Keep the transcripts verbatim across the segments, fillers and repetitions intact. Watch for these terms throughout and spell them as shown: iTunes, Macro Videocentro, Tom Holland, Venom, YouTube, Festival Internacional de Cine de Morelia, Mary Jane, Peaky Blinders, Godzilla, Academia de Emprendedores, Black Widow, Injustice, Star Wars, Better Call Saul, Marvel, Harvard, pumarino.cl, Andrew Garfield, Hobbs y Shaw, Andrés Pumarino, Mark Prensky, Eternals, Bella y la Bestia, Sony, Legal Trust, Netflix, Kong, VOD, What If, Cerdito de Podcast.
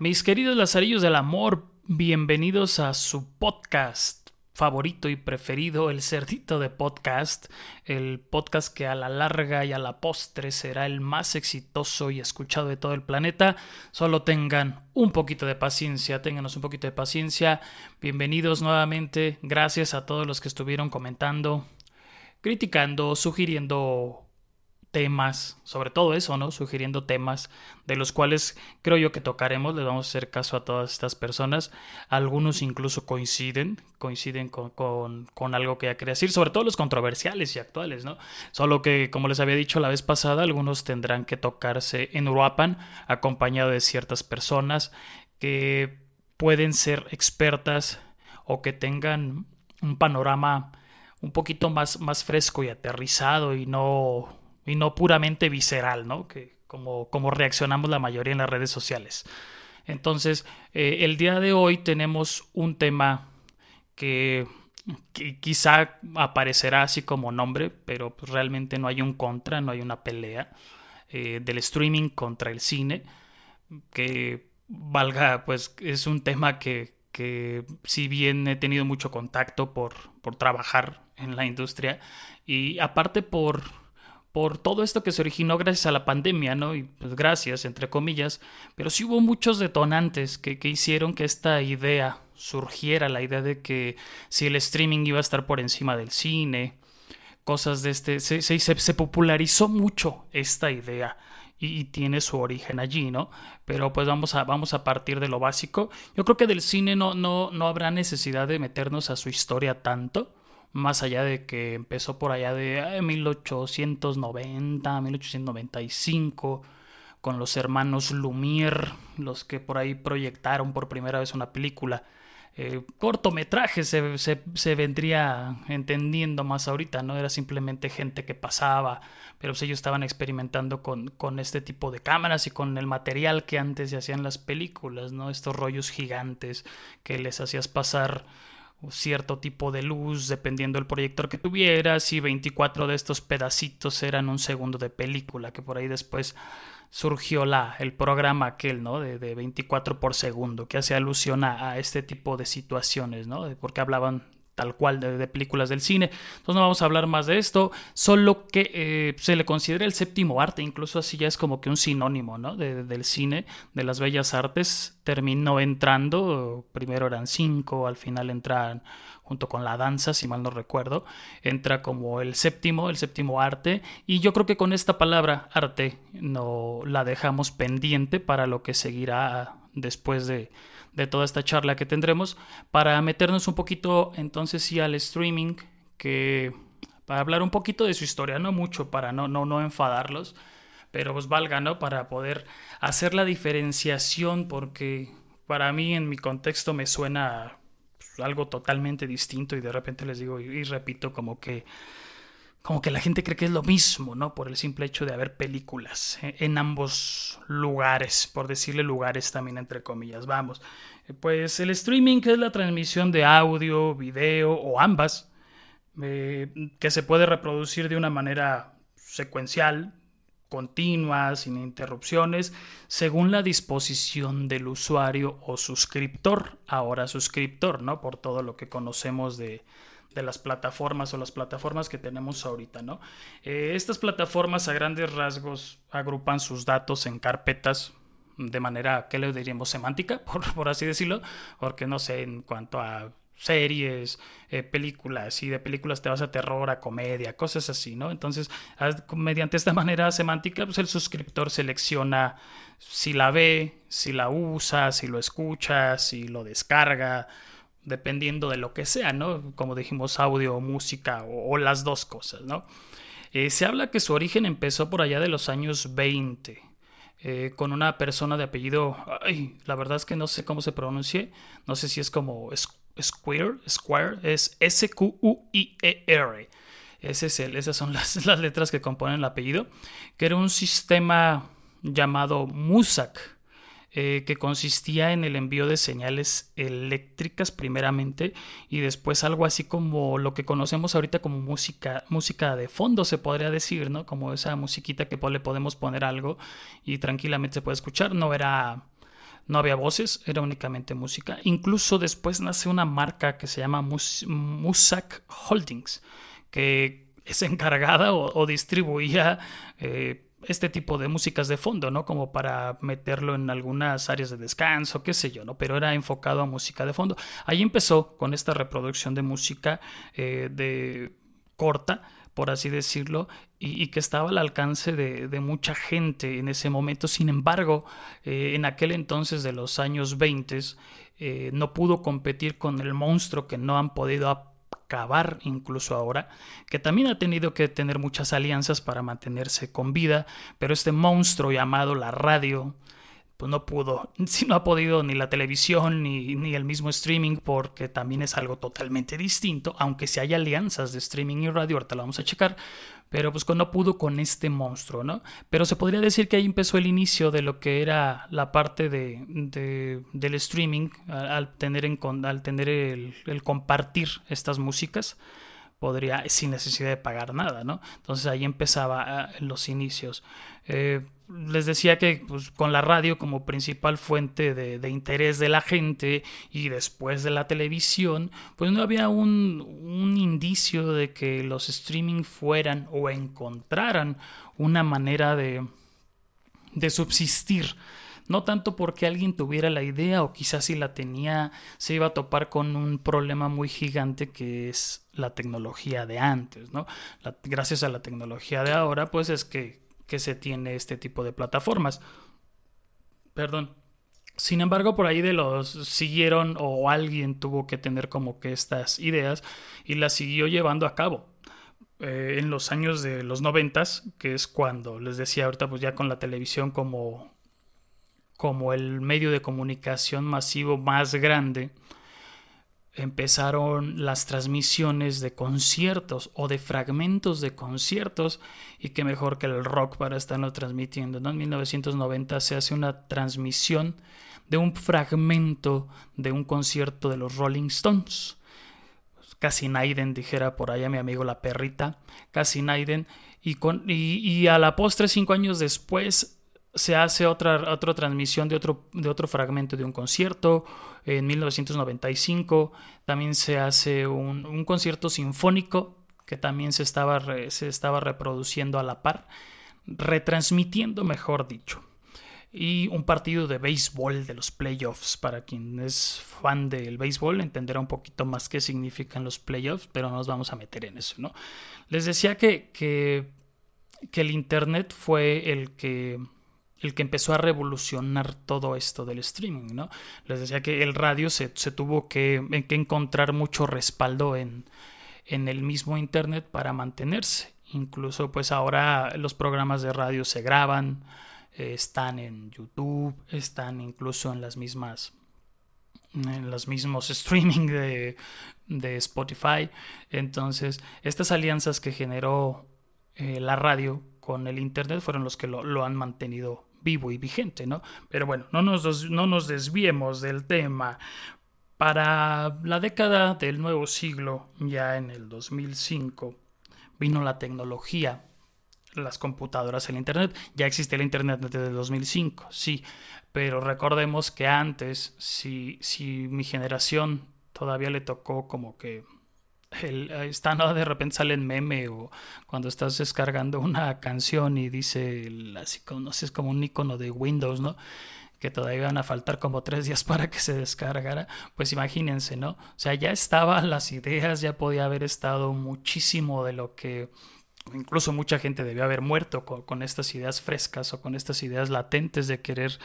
Mis queridos lazarillos del amor, bienvenidos a su podcast favorito y preferido, el Cerdito de Podcast. El podcast que a la larga y a la postre será el más exitoso y escuchado de todo el planeta. Solo tengan un poquito de paciencia, ténganos un poquito de paciencia. Bienvenidos nuevamente, gracias a todos los que estuvieron comentando, criticando, sugiriendo temas, sobre todo eso, ¿no? Sugiriendo temas de los cuales creo yo que tocaremos, les vamos a hacer caso a todas estas personas. Algunos incluso coinciden, coinciden con, con, con algo que ya quería decir, sobre todo los controversiales y actuales, ¿no? Solo que, como les había dicho la vez pasada, algunos tendrán que tocarse en Uruapan, acompañado de ciertas personas que pueden ser expertas o que tengan un panorama un poquito más, más fresco y aterrizado y no... y no puramente visceral, ¿no? Que como, como reaccionamos la mayoría en las redes sociales. Entonces, eh, el día de hoy tenemos un tema que, que quizá aparecerá así como nombre, pero pues realmente no hay un contra, no hay una pelea eh, del streaming contra el cine, que valga, pues es un tema que, que si bien he tenido mucho contacto por, por trabajar en la industria y aparte por... por todo esto que se originó gracias a la pandemia, ¿no? Y pues gracias, entre comillas, pero sí hubo muchos detonantes que, que hicieron que esta idea surgiera, la idea de que si el streaming iba a estar por encima del cine, cosas de este... Se, se, se popularizó mucho esta idea y, y tiene su origen allí, ¿no? Pero pues vamos a, vamos a partir de lo básico. Yo creo que del cine no, no, no habrá necesidad de meternos a su historia tanto, más allá de que empezó por allá de mil ochocientos noventa, mil ochocientos noventa y cinco, con los hermanos Lumière, los que por ahí proyectaron por primera vez una película. Eh, cortometraje se, se, se vendría entendiendo más ahorita, ¿no? Era simplemente gente que pasaba, pero pues ellos estaban experimentando con, con este tipo de cámaras y con el material que antes se hacían las películas, ¿no? Estos rollos gigantes que les hacías pasar cierto tipo de luz dependiendo del proyector que tuvieras, y veinticuatro de estos pedacitos eran un segundo de película, que por ahí después surgió la, el programa aquel, ¿no? De, de veinticuatro por segundo, que hace alusión a, a este tipo de situaciones, ¿no? Porque hablaban tal cual de, de películas del cine. Entonces no vamos a hablar más de esto, solo que eh, se le considera el séptimo arte, incluso así ya es como que un sinónimo, ¿no? De, de, del cine, de las bellas artes. Terminó entrando, primero eran cinco, al final entran junto con la danza, si mal no recuerdo, entra como el séptimo, el séptimo arte, y yo creo que con esta palabra arte no la dejamos pendiente para lo que seguirá después de, de toda esta charla que tendremos, para meternos un poquito entonces sí al streaming, que para hablar un poquito de su historia, no mucho para no, no, no enfadarlos, pero pues valga, ¿no? Para poder hacer la diferenciación, porque para mí en mi contexto me suena algo totalmente distinto y de repente les digo y, y repito como que como que la gente cree que es lo mismo, ¿no? Por el simple hecho de haber películas en ambos lugares, por decirle lugares también entre comillas, vamos. Pues el streaming es la transmisión de audio, video o ambas, eh, que se puede reproducir de una manera secuencial, continua, sin interrupciones, según la disposición del usuario o suscriptor, ahora suscriptor, ¿no? Por todo lo que conocemos de... de las plataformas o las plataformas que tenemos ahorita, ¿no? Eh, estas plataformas a grandes rasgos agrupan sus datos en carpetas de manera, ¿qué le diríamos? Semántica, por, por así decirlo, porque no sé, en cuanto a series, eh, películas, y de películas te vas a terror, a comedia, cosas así, ¿no? Entonces, mediante esta manera semántica, pues el suscriptor selecciona si la ve, si la usa, si lo escucha, si lo descarga, dependiendo de lo que sea, ¿no? Como dijimos, audio, música o, o las dos cosas, ¿no? Eh, se habla que su origen empezó por allá de los años veinte, eh, con una persona de apellido, ay, la verdad es que no sé cómo se pronuncie, no sé si es como Square, Square, es S Q U I E R, ese es el, esas son las, las letras que componen el apellido, que era un sistema llamado MUSAC, Eh, que consistía en el envío de señales eléctricas primeramente y después algo así como lo que conocemos ahorita como música, música de fondo se podría decir, ¿no? Como esa musiquita que le podemos poner algo y tranquilamente se puede escuchar. No era, No había voces, era únicamente música. Incluso después nace una marca que se llama Mus- Musak Holdings, que es encargada o, o distribuía eh, este tipo de músicas de fondo, ¿no? Como para meterlo en algunas áreas de descanso, qué sé yo, ¿no? Pero era enfocado a música de fondo. Ahí empezó con esta reproducción de música eh, de corta, por así decirlo, y, y que estaba al alcance de, de mucha gente en ese momento. Sin embargo, eh, en aquel entonces de los años veinte, eh, no pudo competir con el monstruo que no han podido acabar incluso ahora, que también ha tenido que tener muchas alianzas para mantenerse con vida, pero este monstruo llamado la radio, pues no pudo, si no ha podido ni la televisión ni, ni el mismo streaming, porque también es algo totalmente distinto, aunque si hay alianzas de streaming y radio, ahorita lo vamos a checar, pero pues no pudo con este monstruo, ¿no? Pero se podría decir que ahí empezó el inicio de lo que era la parte de, de, del streaming, al tener, en, al tener el, el compartir estas músicas, podría, sin necesidad de pagar nada, ¿no? Entonces ahí empezaba los inicios. Eh, Les decía que pues, con la radio como principal fuente de, de interés de la gente y después de la televisión, pues no había un, un indicio de que los streaming fueran o encontraran una manera de, de subsistir. No tanto porque alguien tuviera la idea o quizás si la tenía se iba a topar con un problema muy gigante que es la tecnología de antes, ¿no? La, gracias a la tecnología de ahora, pues es que que se tiene este tipo de plataformas. Perdón. Sin embargo, por ahí de los siguieron o alguien tuvo que tener como que estas ideas y las siguió llevando a cabo. Eh, en los años de los noventas, que es cuando, les decía ahorita, pues ya con la televisión como, como el medio de comunicación masivo más grande, empezaron las transmisiones de conciertos o de fragmentos de conciertos, y qué mejor que el rock para estarlo transmitiendo, ¿no? En mil novecientos noventa se hace una transmisión de un fragmento de un concierto de los Rolling Stones. Casi Naiden, dijera por allá mi amigo La Perrita, casi Naiden. Y, con, y, y a la postre, cinco años después, se hace otra, otra transmisión de otro, de otro fragmento de un concierto. En mil novecientos noventa y cinco también se hace un, un concierto sinfónico que también se estaba, re, se estaba reproduciendo a la par, retransmitiendo mejor dicho. Y un partido de béisbol de los playoffs. Para quien es fan del béisbol entenderá un poquito más qué significan los playoffs, pero no nos vamos a meter en eso, ¿no? Les decía que, que, que el internet fue el que... el que empezó a revolucionar todo esto del streaming, ¿no? Les decía que el radio se, se tuvo que, que encontrar mucho respaldo en, en el mismo internet para mantenerse. Incluso pues ahora los programas de radio se graban, eh, están en YouTube, están incluso en las mismas... en los mismos streaming de, de Spotify. Entonces, estas alianzas que generó eh, la radio con el internet fueron los que lo, lo han mantenido vivo y vigente, ¿no? Pero bueno, no nos, no nos desviemos del tema. Para la década del nuevo siglo, ya en el dos mil cinco, vino la tecnología, las computadoras, el internet. Ya existía el internet desde el dos mil cinco, sí, pero recordemos que antes, si, si mi generación todavía le tocó como que... El, está, ¿no? De repente sale el meme o cuando estás descargando una canción y dice el, así como, no sé, es como un icono de Windows, ¿no? Que todavía van a faltar como tres días para que se descargara. Pues imagínense, ¿no? O sea, ya estaban las ideas, ya podía haber estado muchísimo de lo que incluso mucha gente debió haber muerto con, con estas ideas frescas o con estas ideas latentes de querer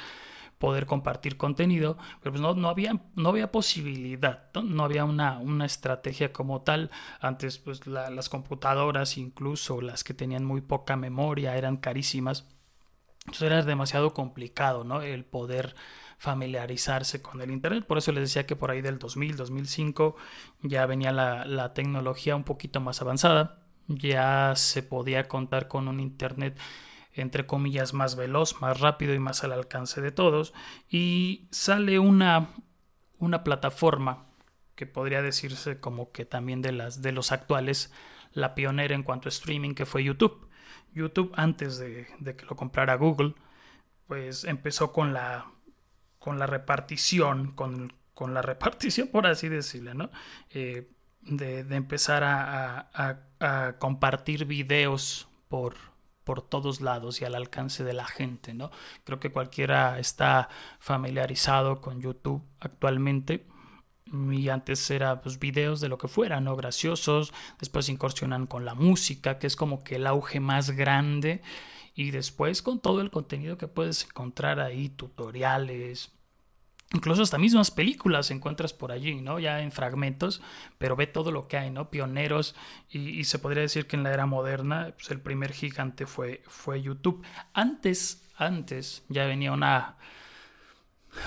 poder compartir contenido, pero pues no, no había, no había posibilidad, no, no había una, una estrategia como tal. Antes pues la, las computadoras, incluso las que tenían muy poca memoria, eran carísimas. Entonces era demasiado complicado, ¿no? El poder familiarizarse con el internet. Por eso les decía que por ahí del dos mil, dos mil cinco ya venía la, la tecnología un poquito más avanzada, ya se podía contar con un internet entre comillas más veloz, más rápido y más al alcance de todos, y sale una, una plataforma que podría decirse como que también de, las, de los actuales, la pionera en cuanto a streaming, que fue YouTube. YouTube, antes de, de que lo comprara Google, pues empezó con la, con la repartición, con, con la repartición, por así decirlo, ¿no? Eh, de, de empezar a, a, a, a compartir videos por, por todos lados y al alcance de la gente, ¿no? Creo que cualquiera está familiarizado con YouTube actualmente. Y antes era pues, videos de lo que fuera, ¿no? Graciosos. Después incursionan con la música, que es como que el auge más grande. Y después con todo el contenido que puedes encontrar ahí, tutoriales. Incluso hasta mismas películas encuentras por allí, ¿no? Ya en fragmentos, pero ve todo lo que hay, ¿no? Pioneros. Y, y se podría decir que en la era moderna, pues, el primer gigante fue, fue YouTube. Antes, antes ya venía una...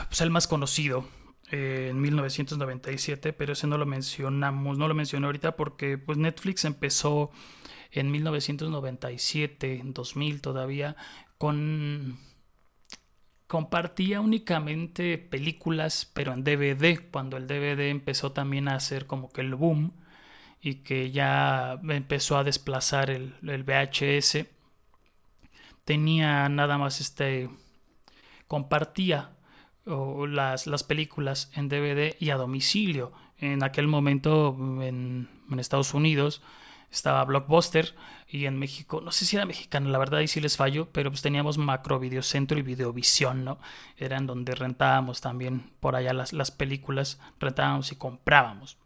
pues el más conocido. Eh, en mil novecientos noventa y siete, pero ese no lo mencionamos, no lo mencioné ahorita porque pues Netflix empezó en mil novecientos noventa y siete, en dos mil todavía, con compartía únicamente películas, pero en D V D, cuando el D V D empezó también a hacer como que el boom y que ya empezó a desplazar el, el V H S, tenía nada más este, compartía o las, las películas en D V D y a domicilio. En aquel momento en, en Estados Unidos estaba Blockbuster y en México, no sé si era mexicano, la verdad, y si les fallo, pero pues teníamos Macro Videocentro y Videovisión, ¿no? Eran donde rentábamos también por allá las, las películas, rentábamos y comprábamos.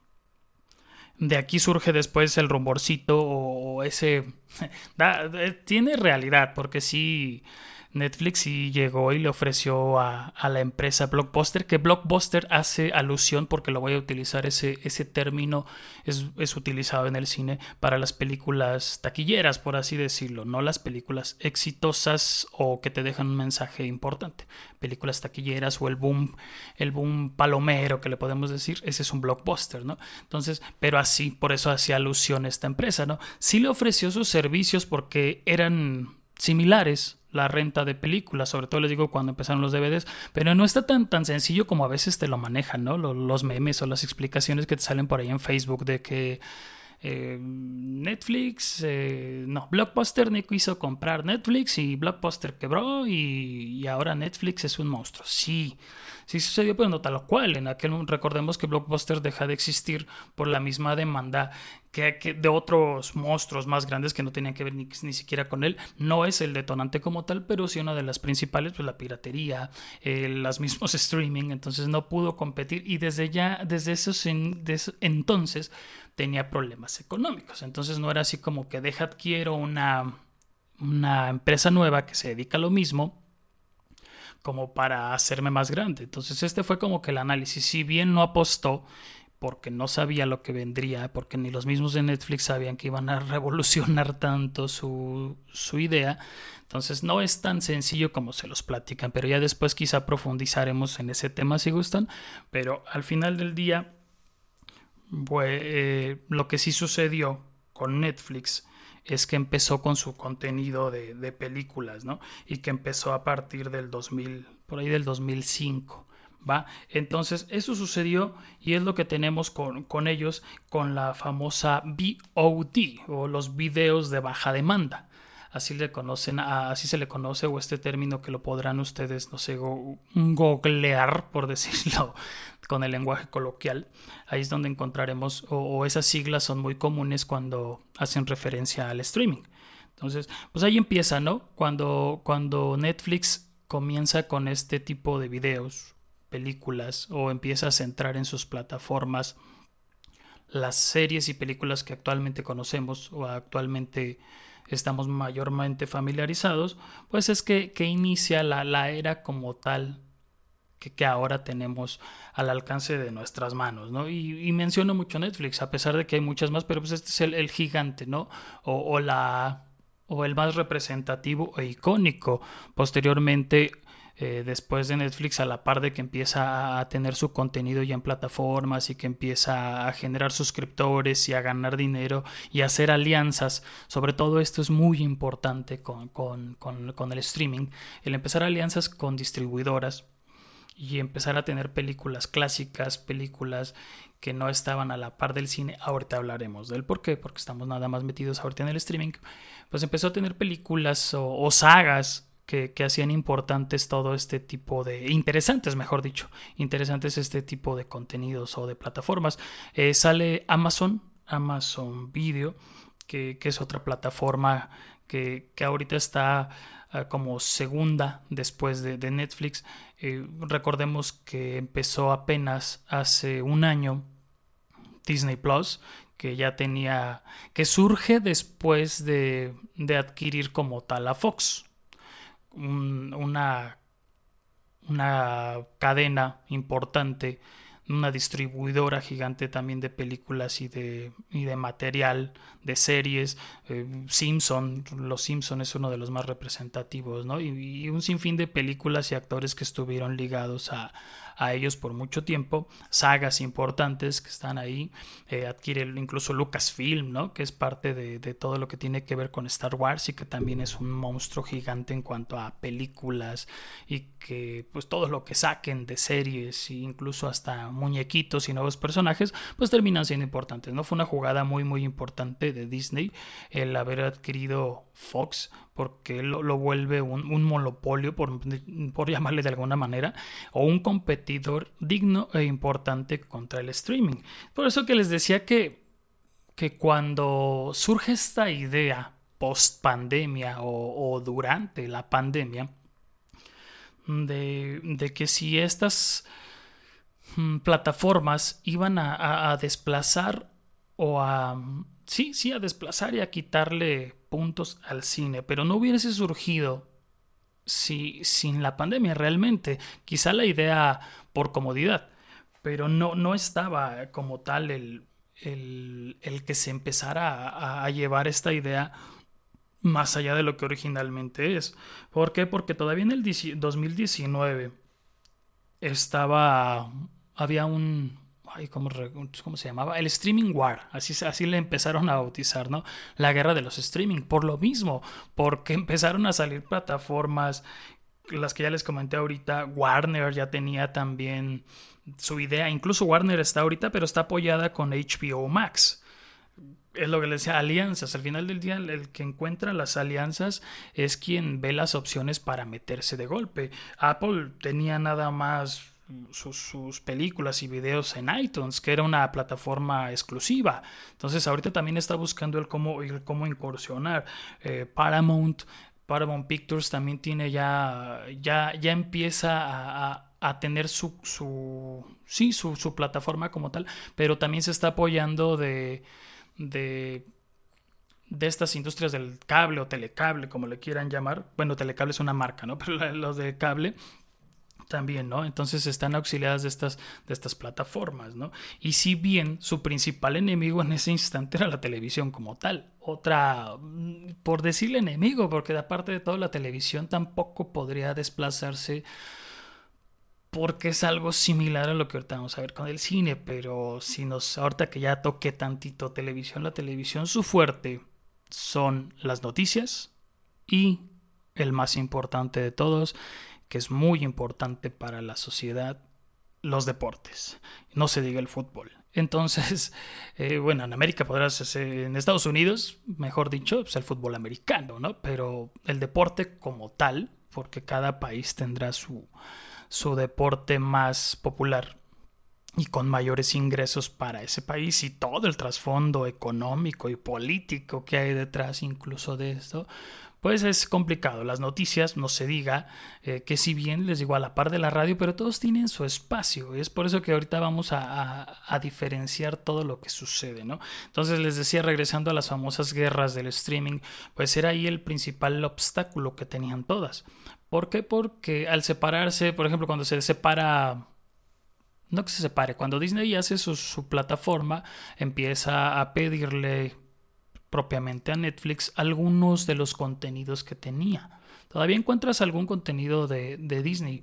De aquí surge después el rumorcito o ese... da, tiene realidad, porque sí... Netflix sí llegó y le ofreció a, a la empresa Blockbuster, que Blockbuster hace alusión, porque lo voy a utilizar, ese, ese término es, es utilizado en el cine para las películas taquilleras, por así decirlo, no las películas exitosas o que te dejan un mensaje importante. Películas taquilleras o el boom, el boom palomero que le podemos decir, ese es un Blockbuster, ¿no? Entonces, pero así, por eso hacía alusión esta empresa, ¿no? Sí le ofreció sus servicios porque eran similares, la renta de películas, sobre todo les digo cuando empezaron los D V Ds, pero no está tan, tan sencillo como a veces te lo manejan, ¿no? Los, los memes o las explicaciones que te salen por ahí en Facebook de que eh, Netflix, eh, no, Blockbuster no quiso comprar Netflix y Blockbuster quebró y, y ahora Netflix es un monstruo. Sí, sí sucedió, pero no tal cual. En aquel, recordemos que Blockbuster deja de existir por la misma demanda Que, que de otros monstruos más grandes que no tenían que ver ni, ni siquiera con él. No es el detonante como tal, pero sí una de las principales, pues la piratería, eh, las mismas streaming, entonces no pudo competir y desde ya, desde esos, en, desde entonces tenía problemas económicos. Entonces no era así como que deja adquiero una, una empresa nueva que se dedica a lo mismo como para hacerme más grande. Entonces este fue como que el análisis, si bien no apostó, porque no sabía lo que vendría, porque ni los mismos de Netflix sabían que iban a revolucionar tanto su, su idea. Entonces no es tan sencillo como se los platican, pero ya después quizá profundizaremos en ese tema si gustan. Pero al final del día, pues, eh, lo que sí sucedió con Netflix es que empezó con su contenido de, de películas, ¿no? Y que empezó a partir del dos mil, por ahí del dos mil cinco. ¿Va? Entonces eso sucedió y es lo que tenemos con, con ellos, con la famosa V O D o los videos de baja demanda, así le conocen, así se le conoce, o este término que lo podrán ustedes, no sé, go- googlear, por decirlo con el lenguaje coloquial. Ahí es donde encontraremos, o, o esas siglas son muy comunes cuando hacen referencia al streaming. Entonces pues ahí empieza, ¿no? Cuando, cuando Netflix comienza con este tipo de videos, películas, o empieza a centrar en sus plataformas las series y películas que actualmente conocemos o actualmente estamos mayormente familiarizados, pues es que, que inicia la, la era como tal que, que ahora tenemos al alcance de nuestras manos, ¿no? Y, y menciono mucho Netflix, a pesar de que hay muchas más, pero pues este es el, el gigante, ¿no? O, o, la, o el más representativo e icónico. Posteriormente, Eh, después de Netflix, a la par de que empieza a tener su contenido ya en plataformas y que empieza a generar suscriptores y a ganar dinero y a hacer alianzas, sobre todo esto es muy importante con, con, con, con el streaming, el empezar alianzas con distribuidoras y empezar a tener películas clásicas, películas que no estaban a la par del cine. Ahorita hablaremos del por qué, porque estamos nada más metidos ahorita en el streaming. Pues empezó a tener películas o, o sagas que, que hacían importantes todo este tipo de... interesantes, mejor dicho, interesantes este tipo de contenidos o de plataformas. Eh, sale Amazon, Amazon Video, que, que es otra plataforma que, que ahorita está uh, como segunda después de, de Netflix. Eh, recordemos que empezó apenas hace un año Disney Plus, que ya tenía, que surge después de, de adquirir como tal a Fox, un, una, una cadena importante, una distribuidora gigante también de películas y de, y de material, de series. eh, Simpson, los Simpson es uno de los más representativos, ¿no? Y, y un sinfín de películas y actores que estuvieron ligados a, a ellos por mucho tiempo, sagas importantes que están ahí. eh, adquiere incluso Lucasfilm, ¿no? Que es parte de, de todo lo que tiene que ver con Star Wars y que también es un monstruo gigante en cuanto a películas, y que pues todo lo que saquen de series e incluso hasta muñequitos y nuevos personajes pues terminan siendo importantes, ¿no? Fue una jugada muy muy importante de Disney el haber adquirido Fox, porque lo, lo vuelve un, un monopolio, por, por llamarle de alguna manera, o un competidor digno e importante contra el streaming. Por eso que les decía que, que cuando surge esta idea post pandemia o, o durante la pandemia de, de que si estas plataformas iban a, a, a desplazar o a... Sí, sí, a desplazar y a quitarle puntos al cine, pero no hubiese surgido si, sin la pandemia realmente. Quizá la idea por comodidad, pero no, no estaba como tal el, el, el que se empezara a, a llevar esta idea más allá de lo que originalmente es. ¿Por qué? Porque todavía en el dos mil diecinueve estaba, había un... Ay, ¿cómo, ¿Cómo se llamaba? El Streaming War, así, así le empezaron a bautizar, ¿no? La guerra de los streaming, por lo mismo, porque empezaron a salir plataformas, las que ya les comenté ahorita. Warner ya tenía también su idea, incluso Warner está ahorita, pero está apoyada con H B O Max. Es lo que les decía, alianzas. Al final del día, el que encuentra las alianzas es quien ve las opciones para meterse de golpe. Apple tenía nada más... Sus, sus películas y videos en iTunes, que era una plataforma exclusiva. Entonces ahorita también está buscando el cómo, el cómo incursionar. eh, Paramount, Paramount Pictures también tiene ya ya, ya empieza a, a, a tener su, su sí, su, su plataforma como tal, pero también se está apoyando de de de estas industrias del cable o telecable, como le quieran llamar. Bueno, telecable es una marca, ¿no? Pero los de cable también, ¿no? Entonces están auxiliadas de estas, de estas plataformas, ¿no? Y si bien su principal enemigo en ese instante era la televisión como tal, otra, por decirle enemigo, porque aparte de todo la televisión tampoco podría desplazarse, porque es algo similar a lo que ahorita vamos a ver con el cine. Pero si nos, ahorita que ya toqué tantito televisión, la televisión, su fuerte son las noticias y el más importante de todos, que es muy importante para la sociedad, los deportes, no se diga el fútbol. Entonces, eh, bueno, en América podrás hacer, en Estados Unidos, mejor dicho, pues el fútbol americano, ¿no? Pero el deporte como tal, porque cada país tendrá su, su deporte más popular y con mayores ingresos para ese país, y todo el trasfondo económico y político que hay detrás incluso de esto, pues es complicado. Las noticias, no se diga, eh, que si bien les digo a la par de la radio, pero todos tienen su espacio. Es por eso que ahorita vamos a, a, a diferenciar todo lo que sucede, ¿no? Entonces les decía, regresando a las famosas guerras del streaming, pues era ahí el principal obstáculo que tenían todas. ¿Por qué? Porque al separarse, por ejemplo, cuando se separa... No que se separe, cuando Disney hace su, su plataforma, empieza a pedirle... propiamente a Netflix algunos de los contenidos que tenía. Todavía encuentras algún contenido de, de Disney,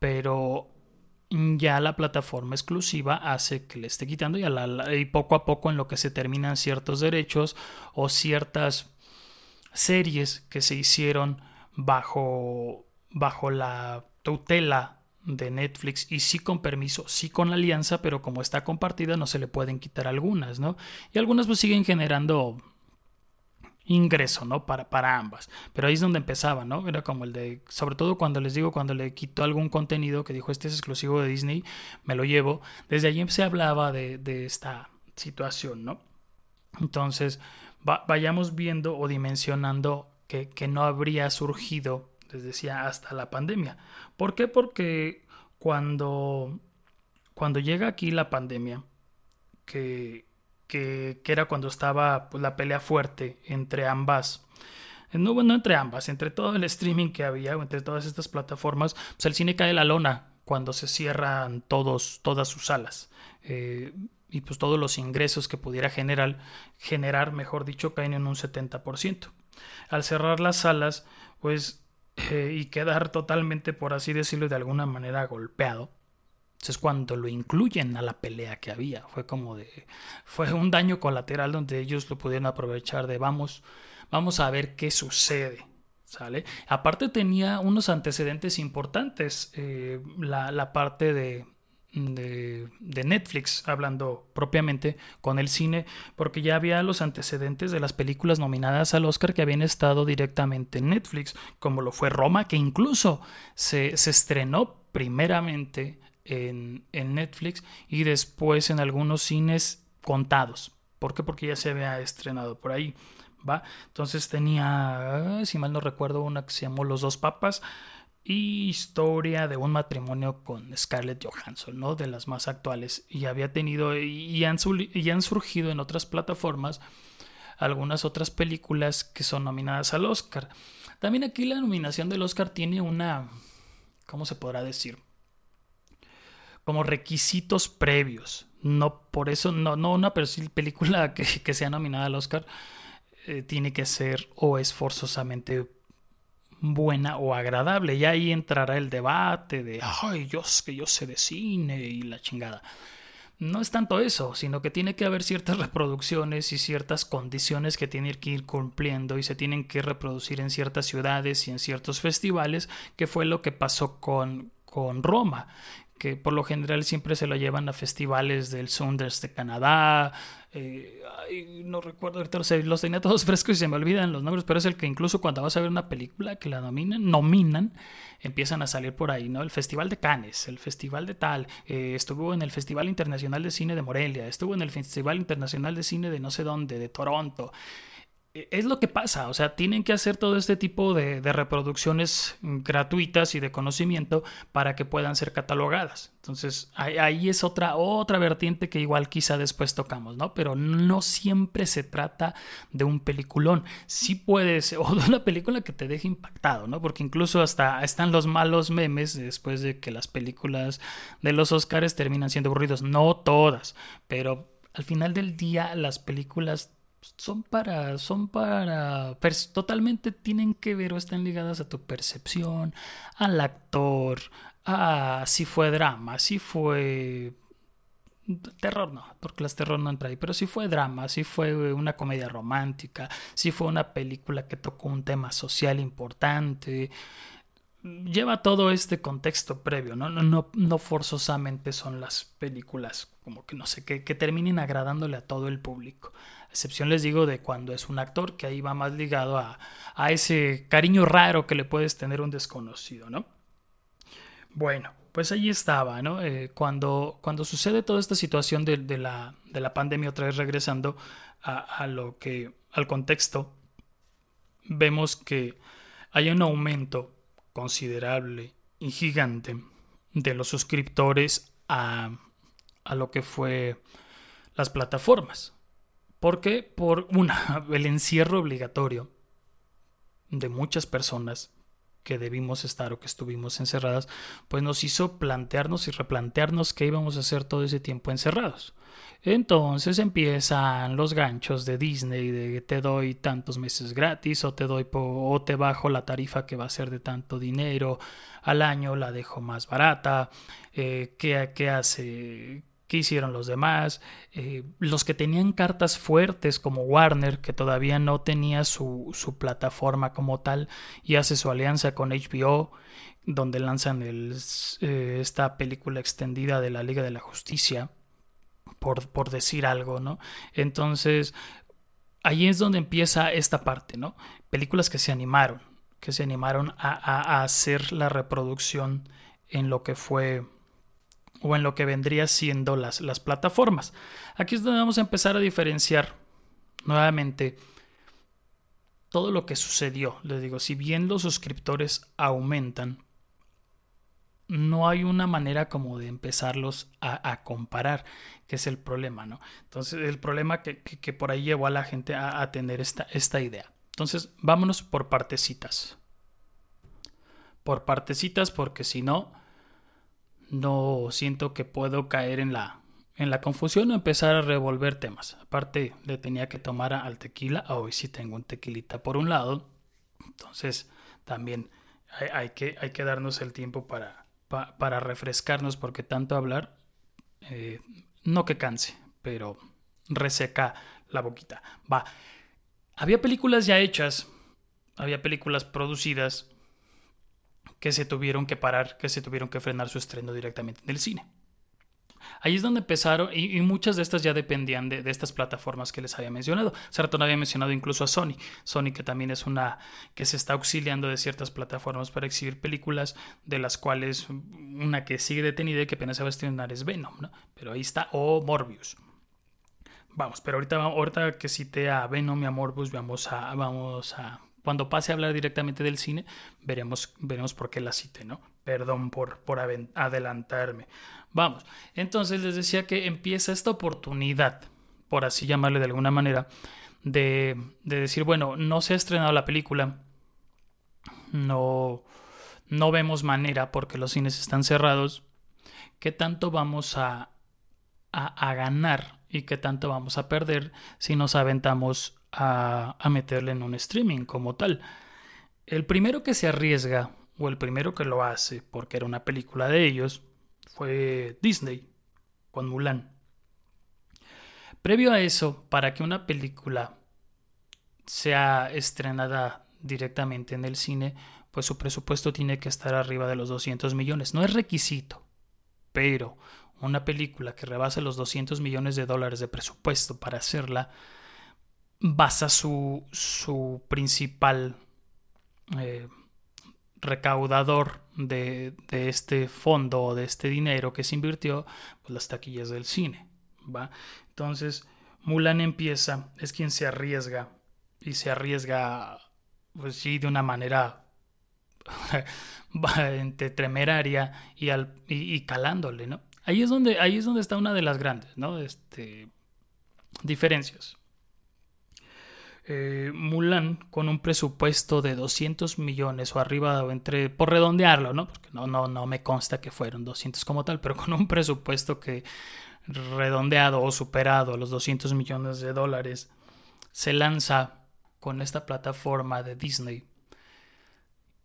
pero ya la plataforma exclusiva hace que le esté quitando, y, a la, la, y poco a poco en lo que se terminan ciertos derechos o ciertas series que se hicieron bajo, bajo la tutela de Netflix, y sí con permiso, sí con la alianza, pero como está compartida no se le pueden quitar algunas, ¿no? Y algunas pues siguen generando ingreso, ¿no? Para, para ambas. Pero ahí es donde empezaba, ¿no? Era como el de... Sobre todo cuando les digo, cuando le quitó algún contenido que dijo, este es exclusivo de Disney, me lo llevo. Desde allí se hablaba de, de esta situación, ¿no? Entonces, va, vayamos viendo o dimensionando que, que no habría surgido, les decía, hasta la pandemia. ¿Por qué? Porque cuando, cuando llega aquí la pandemia, que... Que, que era cuando estaba, pues, la pelea fuerte entre ambas, no, bueno, entre ambas, entre todo el streaming que había, entre todas estas plataformas, pues el cine cae la lona cuando se cierran todos, todas sus salas, eh, y pues todos los ingresos que pudiera generar, generar, mejor dicho, caen en un setenta por ciento. Al cerrar las salas, pues, eh, y quedar totalmente, por así decirlo, de alguna manera golpeado, entonces cuando lo incluyen a la pelea que había, fue como de, fue un daño colateral donde ellos lo pudieron aprovechar de vamos, vamos a ver qué sucede, ¿sale? Aparte tenía unos antecedentes importantes, eh, la, la parte de, de, de Netflix, hablando propiamente con el cine, porque ya había los antecedentes de las películas nominadas al Oscar que habían estado directamente en Netflix, como lo fue Roma, que incluso se, se estrenó primeramente En, en Netflix y después en algunos cines contados. ¿Por qué? Porque ya se había estrenado por ahí, ¿va? Entonces tenía, si mal no recuerdo, una que se llamó Los Dos Papas y Historia de un matrimonio con Scarlett Johansson, ¿no? De las más actuales. Y había tenido y han, y han surgido en otras plataformas algunas otras películas que son nominadas al Oscar. También aquí la nominación del Oscar tiene una, ¿cómo se podrá decir? Como requisitos previos, no por eso, no, no una película que, que sea nominada al Oscar eh, tiene que ser o es forzosamente buena o agradable, y ahí entrará el debate de, ay, yo, que yo sé de cine y la chingada. No es tanto eso, sino que tiene que haber ciertas reproducciones y ciertas condiciones que tienen que ir cumpliendo y se tienen que reproducir en ciertas ciudades y en ciertos festivales, que fue lo que pasó con, con Roma, que por lo general siempre se lo llevan a festivales del Sundance de Canadá, eh, ay, no recuerdo ahorita, los tenía todos frescos y se me olvidan los nombres, pero es el que incluso cuando vas a ver una película que la nominan, nominan, empiezan a salir por ahí, ¿no? El Festival de Cannes, el Festival de tal, eh, estuvo en el Festival Internacional de Cine de Morelia, estuvo en el Festival Internacional de Cine de no sé dónde, de Toronto. Es lo que pasa, o sea, tienen que hacer todo este tipo de, de reproducciones gratuitas y de conocimiento para que puedan ser catalogadas. Entonces, ahí, ahí es otra, otra vertiente que igual quizá después tocamos, ¿no? Pero no siempre se trata de un peliculón. Sí puede ser, o de una película que te deje impactado, ¿no? Porque incluso hasta están los malos memes después de que las películas de los Oscars terminan siendo aburridos. No todas, pero al final del día las películas son para, son para, pers- totalmente tienen que ver o están ligadas a tu percepción, al actor, a si fue drama, si fue terror, no, porque las terror no entra ahí, pero si fue drama, si fue una comedia romántica, si fue una película que tocó un tema social importante, lleva todo este contexto previo, ¿no? No, no, no forzosamente son las películas como que no sé, que, que terminen agradándole a todo el público. A excepción, les digo, de cuando es un actor, que ahí va más ligado a, a ese cariño raro que le puedes tener a un desconocido, ¿no? Bueno, pues allí estaba, ¿no? Eh, cuando, cuando sucede toda esta situación de, de, la, de la pandemia, otra vez regresando a, a lo que, al contexto, vemos que hay un aumento considerable y gigante de los suscriptores a, a lo que fue las plataformas. ¿Por qué? Por una, el encierro obligatorio de muchas personas que debimos estar o que estuvimos encerradas, pues nos hizo plantearnos y replantearnos qué íbamos a hacer todo ese tiempo encerrados. Entonces empiezan los ganchos de Disney de te doy tantos meses gratis o te doy po- o te bajo la tarifa que va a ser de tanto dinero al año, la dejo más barata, eh, ¿qué, qué hace? ¿Qué hicieron los demás? Eh, los que tenían cartas fuertes como Warner, que todavía no tenía su, su plataforma como tal y hace su alianza con H B O, donde lanzan el, eh, esta película extendida de la Liga de la Justicia, por, por decir algo, ¿no? Entonces, ahí es donde empieza esta parte, ¿no? Películas que se animaron, que se animaron a, a, a hacer la reproducción en lo que fue o en lo que vendría siendo las, las plataformas. Aquí es donde vamos a empezar a diferenciar nuevamente todo lo que sucedió. Les digo, si bien los suscriptores aumentan, no hay una manera como de empezarlos a, a comparar, que es el problema, ¿no? Entonces, el problema que, que, que por ahí llevó a la gente a, a tener esta, esta idea. Entonces, vámonos por partecitas. Por partecitas, porque si no, no siento que puedo caer en la, en la confusión o empezar a revolver temas. Aparte, le tenía que tomar al tequila. Hoy sí tengo un tequilita por un lado. Entonces, también hay, hay, que, hay que darnos el tiempo para... para refrescarnos, porque tanto hablar eh, no que canse, pero reseca la boquita. Va, había películas ya hechas, había películas producidas que se tuvieron que parar, que se tuvieron que frenar su estreno directamente en el cine. Ahí es donde empezaron, y, y muchas de estas ya dependían de, de estas plataformas que les había mencionado. Hace rato no había mencionado incluso a Sony. Sony, que también es una que se está auxiliando de ciertas plataformas para exhibir películas, de las cuales una que sigue detenida y que apenas se va a estrenar es Venom, ¿no? Pero ahí está, o Morbius. Vamos, pero ahorita, ahorita que cité a Venom y a Morbius, vamos a, vamos a... cuando pase a hablar directamente del cine, veremos, veremos por qué la cité, ¿no? Perdón por, por adelantarme. Vamos, entonces les decía que empieza esta oportunidad, por así llamarle de alguna manera, de, de decir, bueno, no se ha estrenado la película, no, no vemos manera porque los cines están cerrados, ¿qué tanto vamos a, a, a ganar y qué tanto vamos a perder si nos aventamos a, a meterle en un streaming como tal? El primero que se arriesga, o el primero que lo hace, porque era una película de ellos, fue Disney con Mulan. Previo a eso, para que una película sea estrenada directamente en el cine, pues su presupuesto tiene que estar arriba de los doscientos millones. No es requisito, pero una película que rebase los doscientos millones de dólares de presupuesto para hacerla, basa su, su principal eh, recaudador de, de este fondo o de este dinero que se invirtió, pues las taquillas del cine, ¿va? Entonces Mulan empieza, es quien se arriesga, y se arriesga pues sí de una manera entre temeraria y, al, y, y calándole, ¿no? Ahí es donde, ahí es donde está una de las grandes, ¿no? Este, diferencias. Eh, Mulan, con un presupuesto de doscientos millones o arriba, o entre, por redondearlo, ¿no? Porque no, no, no me consta que fueron doscientos como tal, pero con un presupuesto que redondeado o superado los doscientos millones de dólares, se lanza con esta plataforma de Disney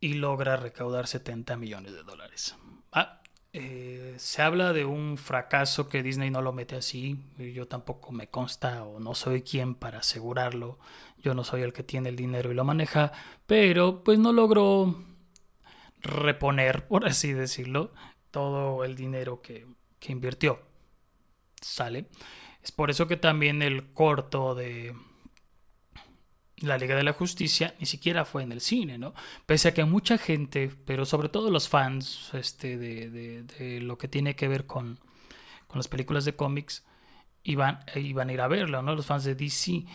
y logra recaudar setenta millones de dólares. Ah, eh, se habla de un fracaso, que Disney no lo mete así, yo tampoco me consta o no soy quien para asegurarlo. Yo no soy el que tiene el dinero y lo maneja, pero pues no logró reponer, por así decirlo, todo el dinero que, que invirtió. ¿Sale? Es por eso que también el corto de la Liga de la Justicia ni siquiera fue en el cine, ¿no? Pese a que mucha gente, pero sobre todo los fans este, de, de, de lo que tiene que ver con, con las películas de cómics, iban, iban a ir a verlo, ¿no? Los fans de D C.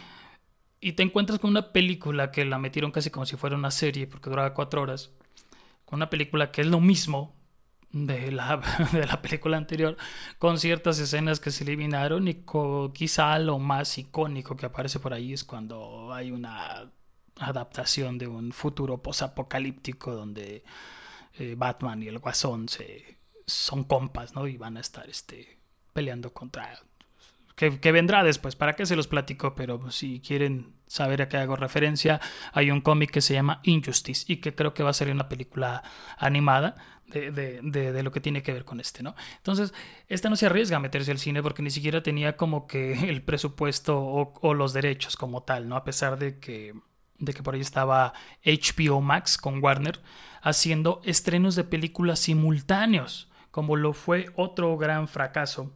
Y te encuentras con una película que la metieron casi como si fuera una serie, porque duraba cuatro horas. Con una película que es lo mismo de la, de la película anterior, con ciertas escenas que se eliminaron, y co- quizá lo más icónico que aparece por ahí es cuando hay una adaptación de un futuro posapocalíptico donde eh, Batman y el Guasón se, son compas, ¿no? Y van a estar este, peleando contra... Que, que vendrá después, para qué se los platico, pero si quieren saber a qué hago referencia, hay un cómic que se llama Injustice y que creo que va a ser una película animada de, de, de, de lo que tiene que ver con este, ¿no? Entonces, esta no se arriesga a meterse al cine porque ni siquiera tenía como que el presupuesto o, o los derechos como tal, ¿no? A pesar de que, de que por ahí estaba H B O Max con Warner haciendo estrenos de películas simultáneos, como lo fue otro gran fracaso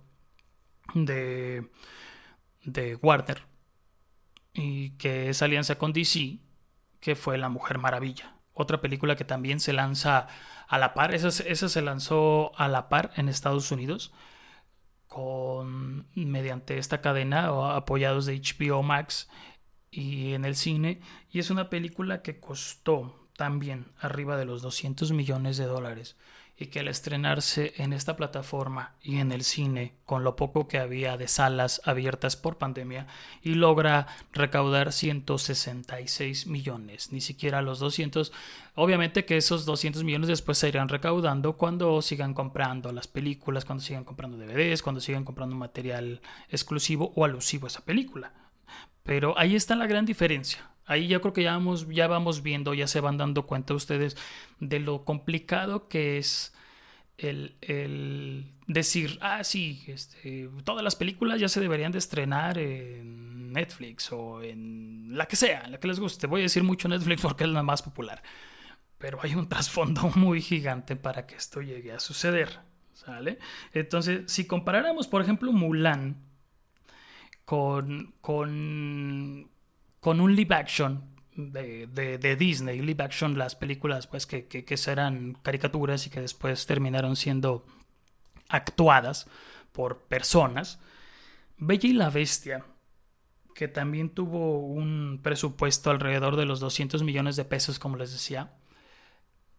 de, de Warner, y que es alianza con D C, que fue La Mujer Maravilla. Otra película que también se lanza a la par. Esa, esa se lanzó a la par en Estados Unidos con, mediante esta cadena o apoyados de H B O Max y en el cine. Y es una película que costó también arriba de los doscientos millones de dólares. Y que al estrenarse en esta plataforma y en el cine, con lo poco que había de salas abiertas por pandemia, y logra recaudar ciento sesenta y seis millones, ni siquiera los doscientos. Obviamente que esos doscientos millones después se irán recaudando cuando sigan comprando las películas, cuando sigan comprando D V Ds, cuando sigan comprando material exclusivo o alusivo a esa película. Pero ahí está la gran diferencia. Ahí yo creo que ya vamos, ya vamos viendo, ya se van dando cuenta ustedes de lo complicado que es el, el decir, ah, sí, este, todas las películas ya se deberían de estrenar en Netflix o en la que sea, en la que les guste. Voy a decir mucho Netflix porque es la más popular, pero hay un trasfondo muy gigante para que esto llegue a suceder, ¿sale? Entonces, si comparáramos, por ejemplo, Mulan con... con con un live action de, de, de Disney, live action, las películas pues que, que, que eran caricaturas y que después terminaron siendo actuadas por personas. Bella y la Bestia, que también tuvo un presupuesto alrededor de los doscientos millones de pesos, como les decía,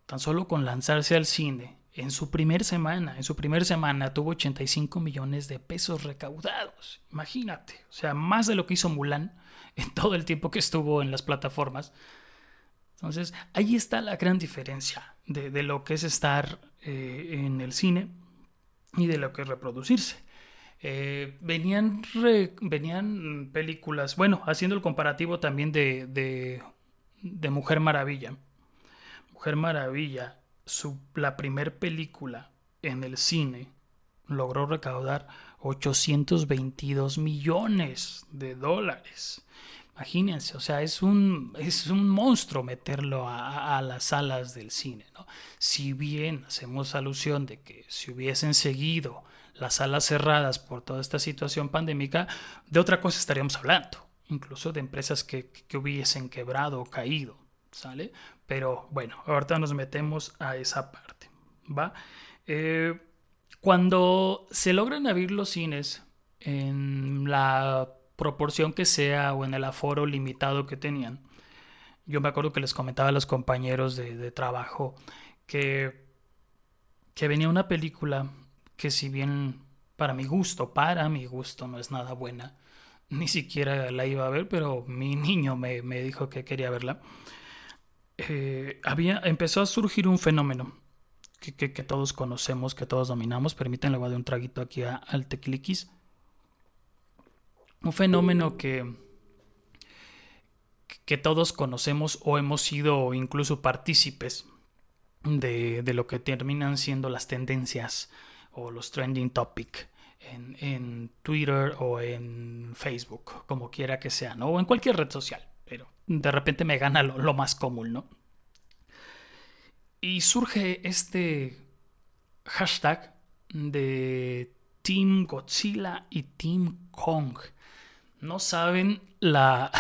tan solo con lanzarse al cine, en su primer semana, en su primer semana tuvo ochenta y cinco millones de pesos recaudados. Imagínate, o sea, más de lo que hizo Mulan en todo el tiempo que estuvo en las plataformas. Entonces, ahí está la gran diferencia de, de lo que es estar eh, en el cine y de lo que es reproducirse. Eh, venían, re, venían películas, bueno, haciendo el comparativo también de, de, de Mujer Maravilla. Mujer Maravilla, su, la primer película en el cine, logró recaudar ochocientos veintidós millones de dólares. Imagínense, o sea, es un, es un monstruo meterlo a, a las salas del cine, ¿no? Si bien hacemos alusión de que si hubiesen seguido las salas cerradas por toda esta situación pandémica, de otra cosa estaríamos hablando, incluso de empresas que, que hubiesen quebrado o caído, ¿sale? Pero bueno, ahorita nos metemos a esa parte, ¿va? Eh... Cuando se logran abrir los cines en la proporción que sea o en el aforo limitado que tenían, yo me acuerdo que les comentaba a los compañeros de, de trabajo que, que venía una película que, si bien para mi gusto, para mi gusto no es nada buena, ni siquiera la iba a ver, pero mi niño me, me dijo que quería verla. Eh, había, empezó a surgir un fenómeno. Que, que, que todos conocemos, que todos dominamos. Permítanle, voy a dar un traguito aquí a, al tequiliquis. Un fenómeno que, que todos conocemos o hemos sido incluso partícipes de, de lo que terminan siendo las tendencias o los trending topic en, en Twitter o en Facebook, como quiera que sea, ¿no? O en cualquier red social, pero de repente me gana lo, lo más común, ¿no? Y surge este hashtag de Team Godzilla y Team Kong. No saben la,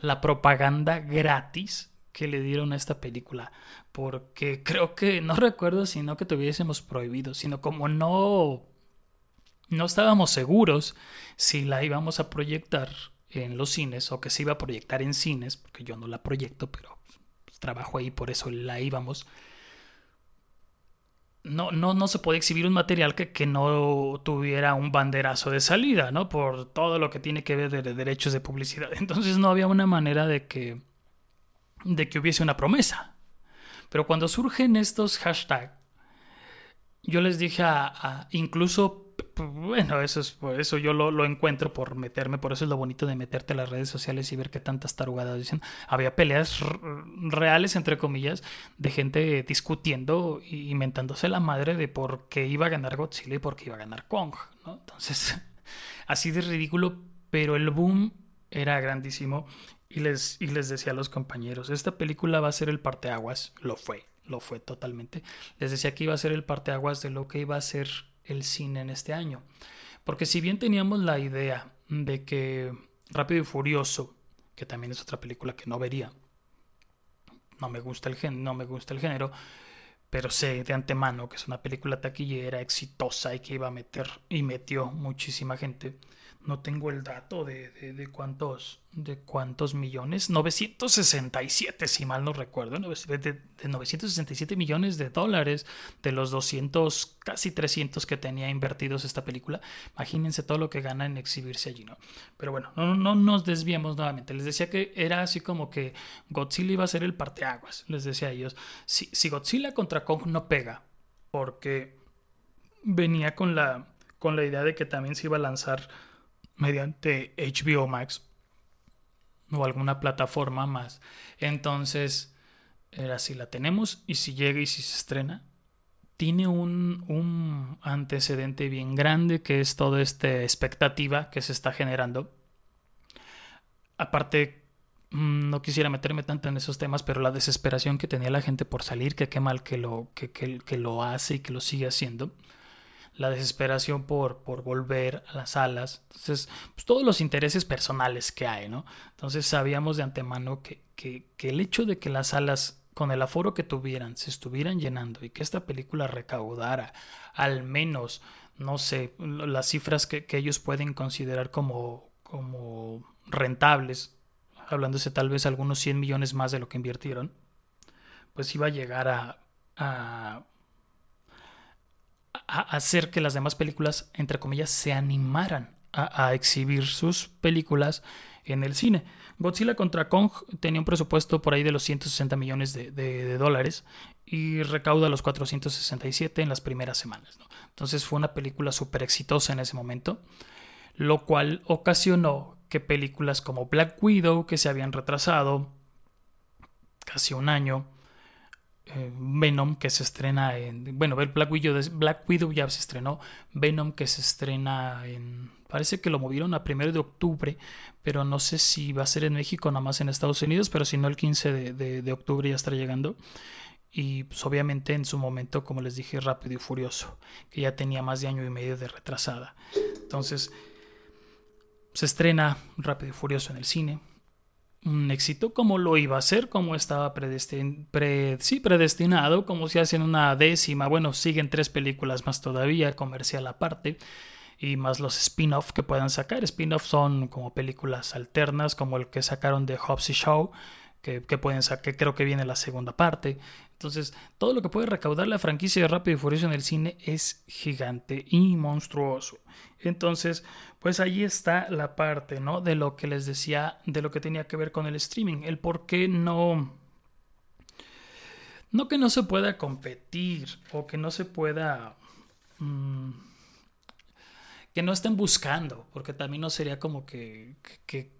la propaganda gratis que le dieron a esta película. Porque creo que, no recuerdo si no que tuviésemos prohibido, sino como no, no estábamos seguros si la íbamos a proyectar en los cines o que se iba a proyectar en cines, porque yo no la proyecto, pero trabajo ahí, por eso la íbamos. No, no, no se podía exhibir un material que, que no tuviera un banderazo de salida, ¿no? Por todo lo que tiene que ver de, de derechos de publicidad. Entonces no había una manera de que, de que hubiese una promesa. Pero cuando surgen estos hashtags, yo les dije a, a incluso, bueno, eso es, eso yo lo, lo encuentro por meterme, por eso es lo bonito de meterte a las redes sociales y ver qué tantas tarugadas dicen. Había peleas r- reales, entre comillas, de gente discutiendo y inventándose la madre de por qué iba a ganar Godzilla y por qué iba a ganar Kong, ¿no? Entonces, así de ridículo, pero el boom era grandísimo y les, y les decía a los compañeros, esta película va a ser el parteaguas, lo fue, lo fue totalmente. Les decía que iba a ser el parteaguas de lo que iba a ser el cine en este año, porque si bien teníamos la idea de que Rápido y Furioso que también es otra película que no vería. No me gusta el género, no me gusta el género, pero sé de antemano que es una película taquillera, exitosa y que iba a meter y metió muchísima gente. No tengo el dato de, de, de cuántos de cuántos millones, novecientos sesenta y siete si mal no recuerdo, de, de novecientos sesenta y siete millones de dólares de los doscientos, casi trescientos que tenía invertidos esta película. Imagínense todo lo que gana en exhibirse allí, ¿no? Pero bueno, no, no nos desviemos nuevamente. Les decía que era así como que Godzilla iba a ser el parteaguas. Les decía a ellos, si, si Godzilla contra Kong no pega, porque venía con la, con la idea de que también se iba a lanzar mediante H B O Max o alguna plataforma más. Entonces, era si la tenemos y si llega y si se estrena, tiene un, un antecedente bien grande que es toda esta expectativa que se está generando. Aparte, no quisiera meterme tanto en esos temas, pero la desesperación que tenía la gente por salir, que qué mal que lo, que, que, que lo hace y que lo sigue haciendo. La desesperación por, por volver a las salas. Entonces, pues todos los intereses personales que hay, ¿no? Entonces sabíamos de antemano que, que, que el hecho de que las salas, con el aforo que tuvieran, se estuvieran llenando y que esta película recaudara al menos, no sé, las cifras que, que ellos pueden considerar como, como rentables, hablándose tal vez algunos cien millones más de lo que invirtieron, pues iba a llegar a... a a hacer que las demás películas, entre comillas, se animaran a, a exhibir sus películas en el cine. Godzilla contra Kong tenía un presupuesto por ahí de los ciento sesenta millones de, de, de dólares y recauda los cuatrocientos sesenta y siete en las primeras semanas, ¿no? Entonces fue una película súper exitosa en ese momento, lo cual ocasionó que películas como Black Widow, que se habían retrasado casi un año, Venom, que se estrena en... Bueno, Black Widow, Black Widow ya se estrenó. Venom, que se estrena en... Parece que lo movieron a primero de octubre, pero no sé si va a ser en México, nada más en Estados Unidos, pero si no, el quince de, de, de octubre ya estará llegando. Y pues, obviamente, en su momento, como les dije, Rápido y Furioso, que ya tenía más de año y medio de retrasada. Entonces, se estrena Rápido y Furioso en el cine. Un éxito como lo iba a ser, como estaba predestin- pre- sí, predestinado, como si hacen una décima, bueno, siguen tres películas más todavía, comercial aparte, y más los spin-off que puedan sacar. Spin-off son como películas alternas, como el que sacaron de Hobbs y Shaw, que, que pueden sacar, que creo que viene la segunda parte. Entonces, todo lo que puede recaudar la franquicia de Rápido y Furioso en el cine es gigante y monstruoso. Entonces, pues ahí está la parte, ¿no? De lo que les decía, de lo que tenía que ver con el streaming, el por qué no, no que no se pueda competir o que no se pueda, mmm, que no estén buscando, porque también no sería como que, que,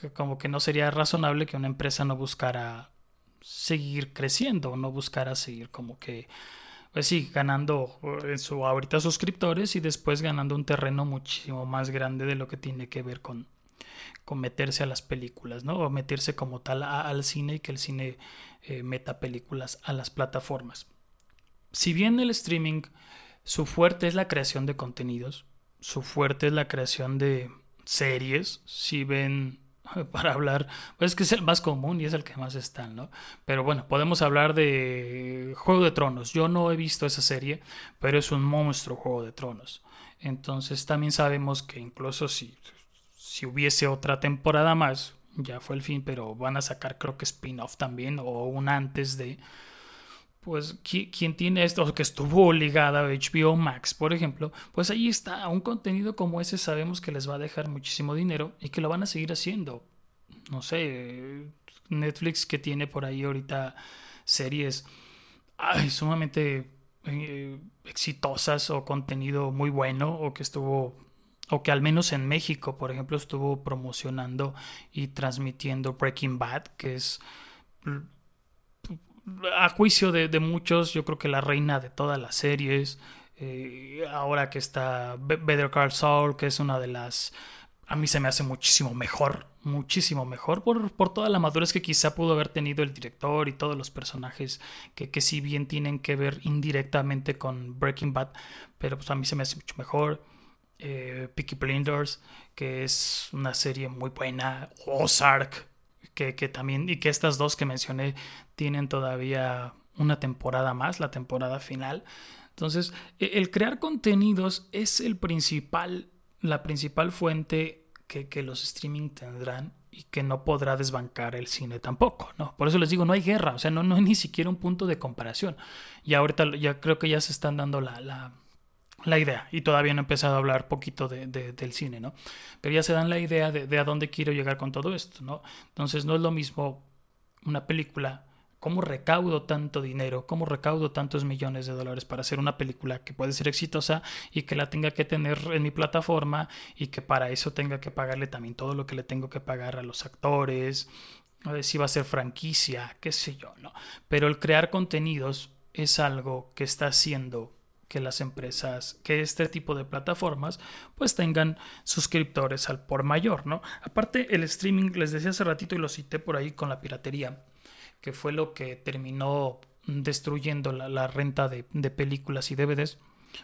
que como que no sería razonable que una empresa no buscara seguir creciendo, no buscara seguir como que, pues sí, ganando en su, ahorita suscriptores y después ganando un terreno muchísimo más grande de lo que tiene que ver con, con meterse a las películas, ¿no? O meterse como tal a, al cine y que el cine eh, meta películas a las plataformas. Si bien el streaming, su fuerte es la creación de contenidos, su fuerte es la creación de series, si ven... Para hablar, pues es que es el más común y es el que más están, ¿no? Pero bueno, podemos hablar de Juego de Tronos. Yo no he visto esa serie, pero es un monstruo Juego de Tronos. Entonces también sabemos que incluso si, si hubiese otra temporada más, ya fue el fin, pero van a sacar creo que spin-off también o un antes de... Pues quien tiene esto, que estuvo ligada a H B O Max, por ejemplo, pues ahí está, un contenido como ese sabemos que les va a dejar muchísimo dinero y que lo van a seguir haciendo. No sé, Netflix, que tiene por ahí ahorita series ay, sumamente eh, exitosas o contenido muy bueno, o que estuvo, o que al menos en México, por ejemplo, estuvo promocionando y transmitiendo Breaking Bad, que es... A juicio de, de muchos, yo creo que la reina de todas las series. Eh, ahora que está Better Call Saul, que es una de las... A mí se me hace muchísimo mejor, muchísimo mejor por, por toda la madurez que quizá pudo haber tenido el director y todos los personajes que, que si bien tienen que ver indirectamente con Breaking Bad, pero pues a mí se me hace mucho mejor. Eh, Peaky Blinders, que es una serie muy buena. Ozark, que, que también, y que estas dos que mencioné tienen todavía una temporada más, la temporada final. Entonces, el crear contenidos es el principal, la principal fuente que, que los streaming tendrán y que no podrá desbancar el cine tampoco, ¿no? Por eso les digo, no hay guerra, o sea, no, no hay ni siquiera un punto de comparación. Y ahorita ya creo que ya se están dando la... la la idea, y todavía no he empezado a hablar poquito de, de, del cine, ¿no? Pero ya se dan la idea de, de a dónde quiero llegar con todo esto, ¿no? Entonces no es lo mismo una película, cómo recaudo tanto dinero, cómo recaudo tantos millones de dólares para hacer una película que puede ser exitosa y que la tenga que tener en mi plataforma y que para eso tenga que pagarle también todo lo que le tengo que pagar a los actores, a ver si va a ser franquicia, qué sé yo, ¿no? Pero el crear contenidos es algo que está haciendo que las empresas, que este tipo de plataformas, pues tengan suscriptores al por mayor, ¿no? Aparte, el streaming, les decía hace ratito y lo cité por ahí con la piratería, que fue lo que terminó destruyendo la, la renta de, de películas y D V Ds,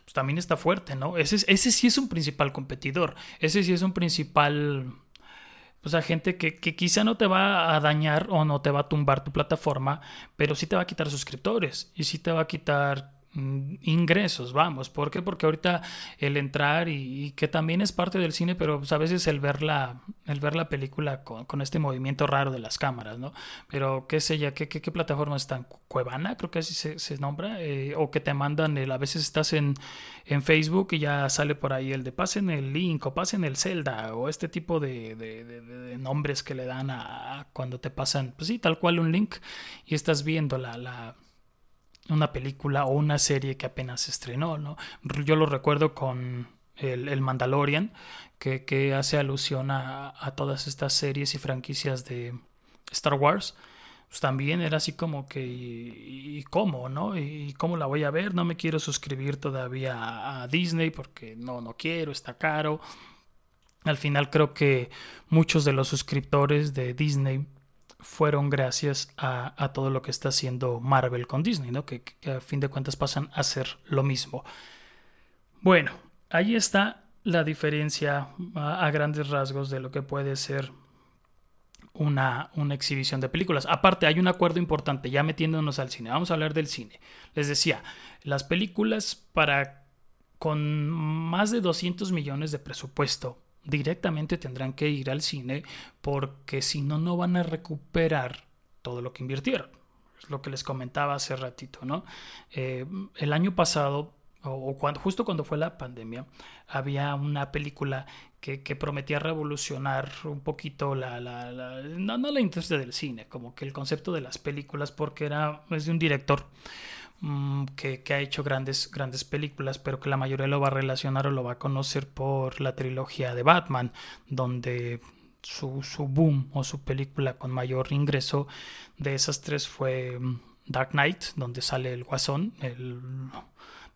pues también está fuerte, ¿no? Ese, ese sí es un principal competidor, ese sí es un principal... O sea, gente que, que quizá no te va a dañar o no te va a tumbar tu plataforma, pero sí te va a quitar suscriptores y sí te va a quitar... ingresos, vamos, ¿por qué? Porque ahorita el entrar y, y que también es parte del cine, pero pues, a veces el ver la, el ver la película con, con este movimiento raro de las cámaras, ¿no? Pero qué sé ya, qué, qué, qué plataforma están, Cuevana, creo que así se, se nombra, eh, o que te mandan, el, a veces estás en, en Facebook y ya sale por ahí el de pasen el link o pasen el Zelda o este tipo de, de, de, de nombres que le dan a, a cuando te pasan, pues sí, tal cual un link y estás viendo la... la una película o una serie que apenas se estrenó, ¿no? Yo lo recuerdo con el, el Mandalorian, que, que hace alusión a, a todas estas series y franquicias de Star Wars. Pues también era así como que, ¿y, y cómo, no? ¿Y cómo la voy a ver? No me quiero suscribir todavía a, a Disney porque no, no quiero, está caro. Al final creo que muchos de los suscriptores de Disney fueron gracias a, a todo lo que está haciendo Marvel con Disney, ¿no? Que, que a fin de cuentas pasan a hacer lo mismo. Bueno, ahí está la diferencia a, a grandes rasgos de lo que puede ser una, una exhibición de películas. Aparte, hay un acuerdo importante, ya metiéndonos al cine. Vamos a hablar del cine. Les decía, las películas para con más de doscientos millones de presupuesto directamente tendrán que ir al cine porque si no, no van a recuperar todo lo que invirtieron. Es lo que les comentaba hace ratito, ¿no? Eh, el año pasado, o cuando, justo cuando fue la pandemia, había una película que, que prometía revolucionar un poquito la, la, la no, no la industria del cine, como que el concepto de las películas, porque era, es de un director Que, que ha hecho grandes, grandes películas, pero que la mayoría lo va a relacionar o lo va a conocer por la trilogía de Batman, donde su, su boom o su película con mayor ingreso de esas tres fue Dark Knight, donde sale el Guasón. El,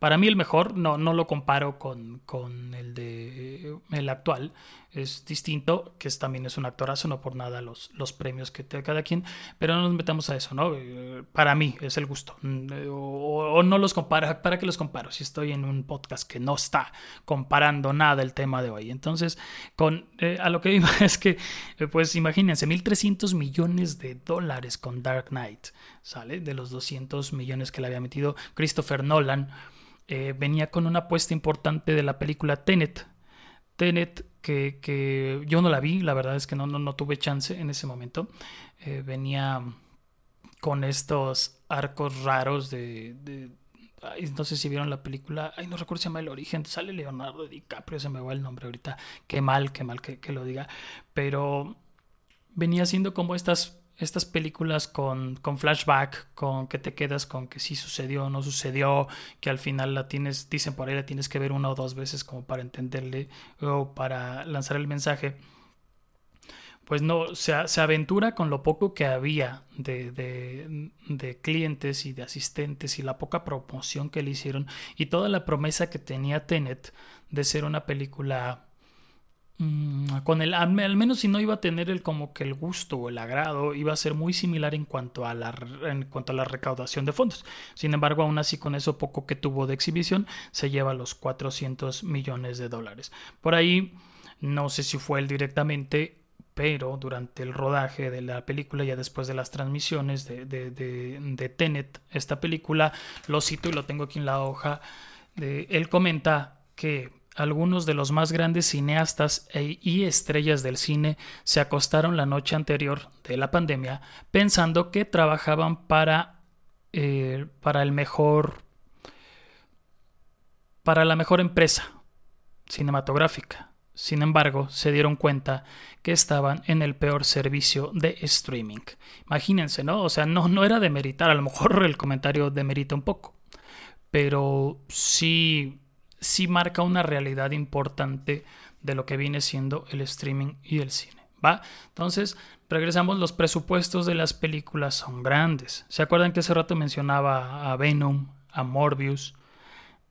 para mí el mejor, no, no lo comparo con, con el de el actual, es distinto, que es, también es un actorazo, no por nada los, los premios que te da cada quien, pero no nos metamos a eso, ¿no? Para mí es el gusto, o, o no los comparo, ¿para qué los comparo? Si estoy en un podcast que no está comparando nada el tema de hoy. Entonces, con, eh, a lo que iba es que, eh, pues imagínense, mil trescientos millones de dólares con Dark Knight, ¿sale? De los doscientos millones que le había metido Christopher Nolan. Eh, venía con una apuesta importante de la película Tenet, Tenet que, que yo no la vi, la verdad es que no, no, no tuve chance en ese momento, eh, venía con estos arcos raros de, de ay, no sé si vieron la película, ay, no recuerdo si se llama El Origen, sale Leonardo DiCaprio, se me va el nombre ahorita, qué mal, qué mal que, que lo diga, pero venía siendo como estas Estas películas con, con flashback, con que te quedas con que sí sucedió o no sucedió, que al final la tienes, dicen por ahí, la tienes que ver una o dos veces como para entenderle o para lanzar el mensaje. Pues no, se, se aventura con lo poco que había de, de, de clientes y de asistentes y la poca promoción que le hicieron y toda la promesa que tenía Tenet de ser una película... con el, al menos si no iba a tener el como que el gusto o el agrado, iba a ser muy similar en cuanto a la en cuanto a la recaudación de fondos. Sin embargo, aún así con eso poco que tuvo de exhibición, se lleva los cuatrocientos millones de dólares. Por ahí, no sé si fue él directamente, pero durante el rodaje de la película, ya después de las transmisiones de, de, de, de Tenet, esta película, lo cito y lo tengo aquí en la hoja, de, él comenta que algunos de los más grandes cineastas e, y estrellas del cine se acostaron la noche anterior de la pandemia pensando que trabajaban para, eh, para el mejor, para la mejor empresa cinematográfica. Sin embargo, se dieron cuenta que estaban en el peor servicio de streaming. Imagínense, ¿no? O sea, no, no era de meritar. A lo mejor el comentario demerita un poco, pero sí, sí marca una realidad importante de lo que viene siendo el streaming y el cine, ¿va? Entonces, regresamos. Los presupuestos de las películas son grandes. ¿Se acuerdan que hace rato mencionaba a Venom, a Morbius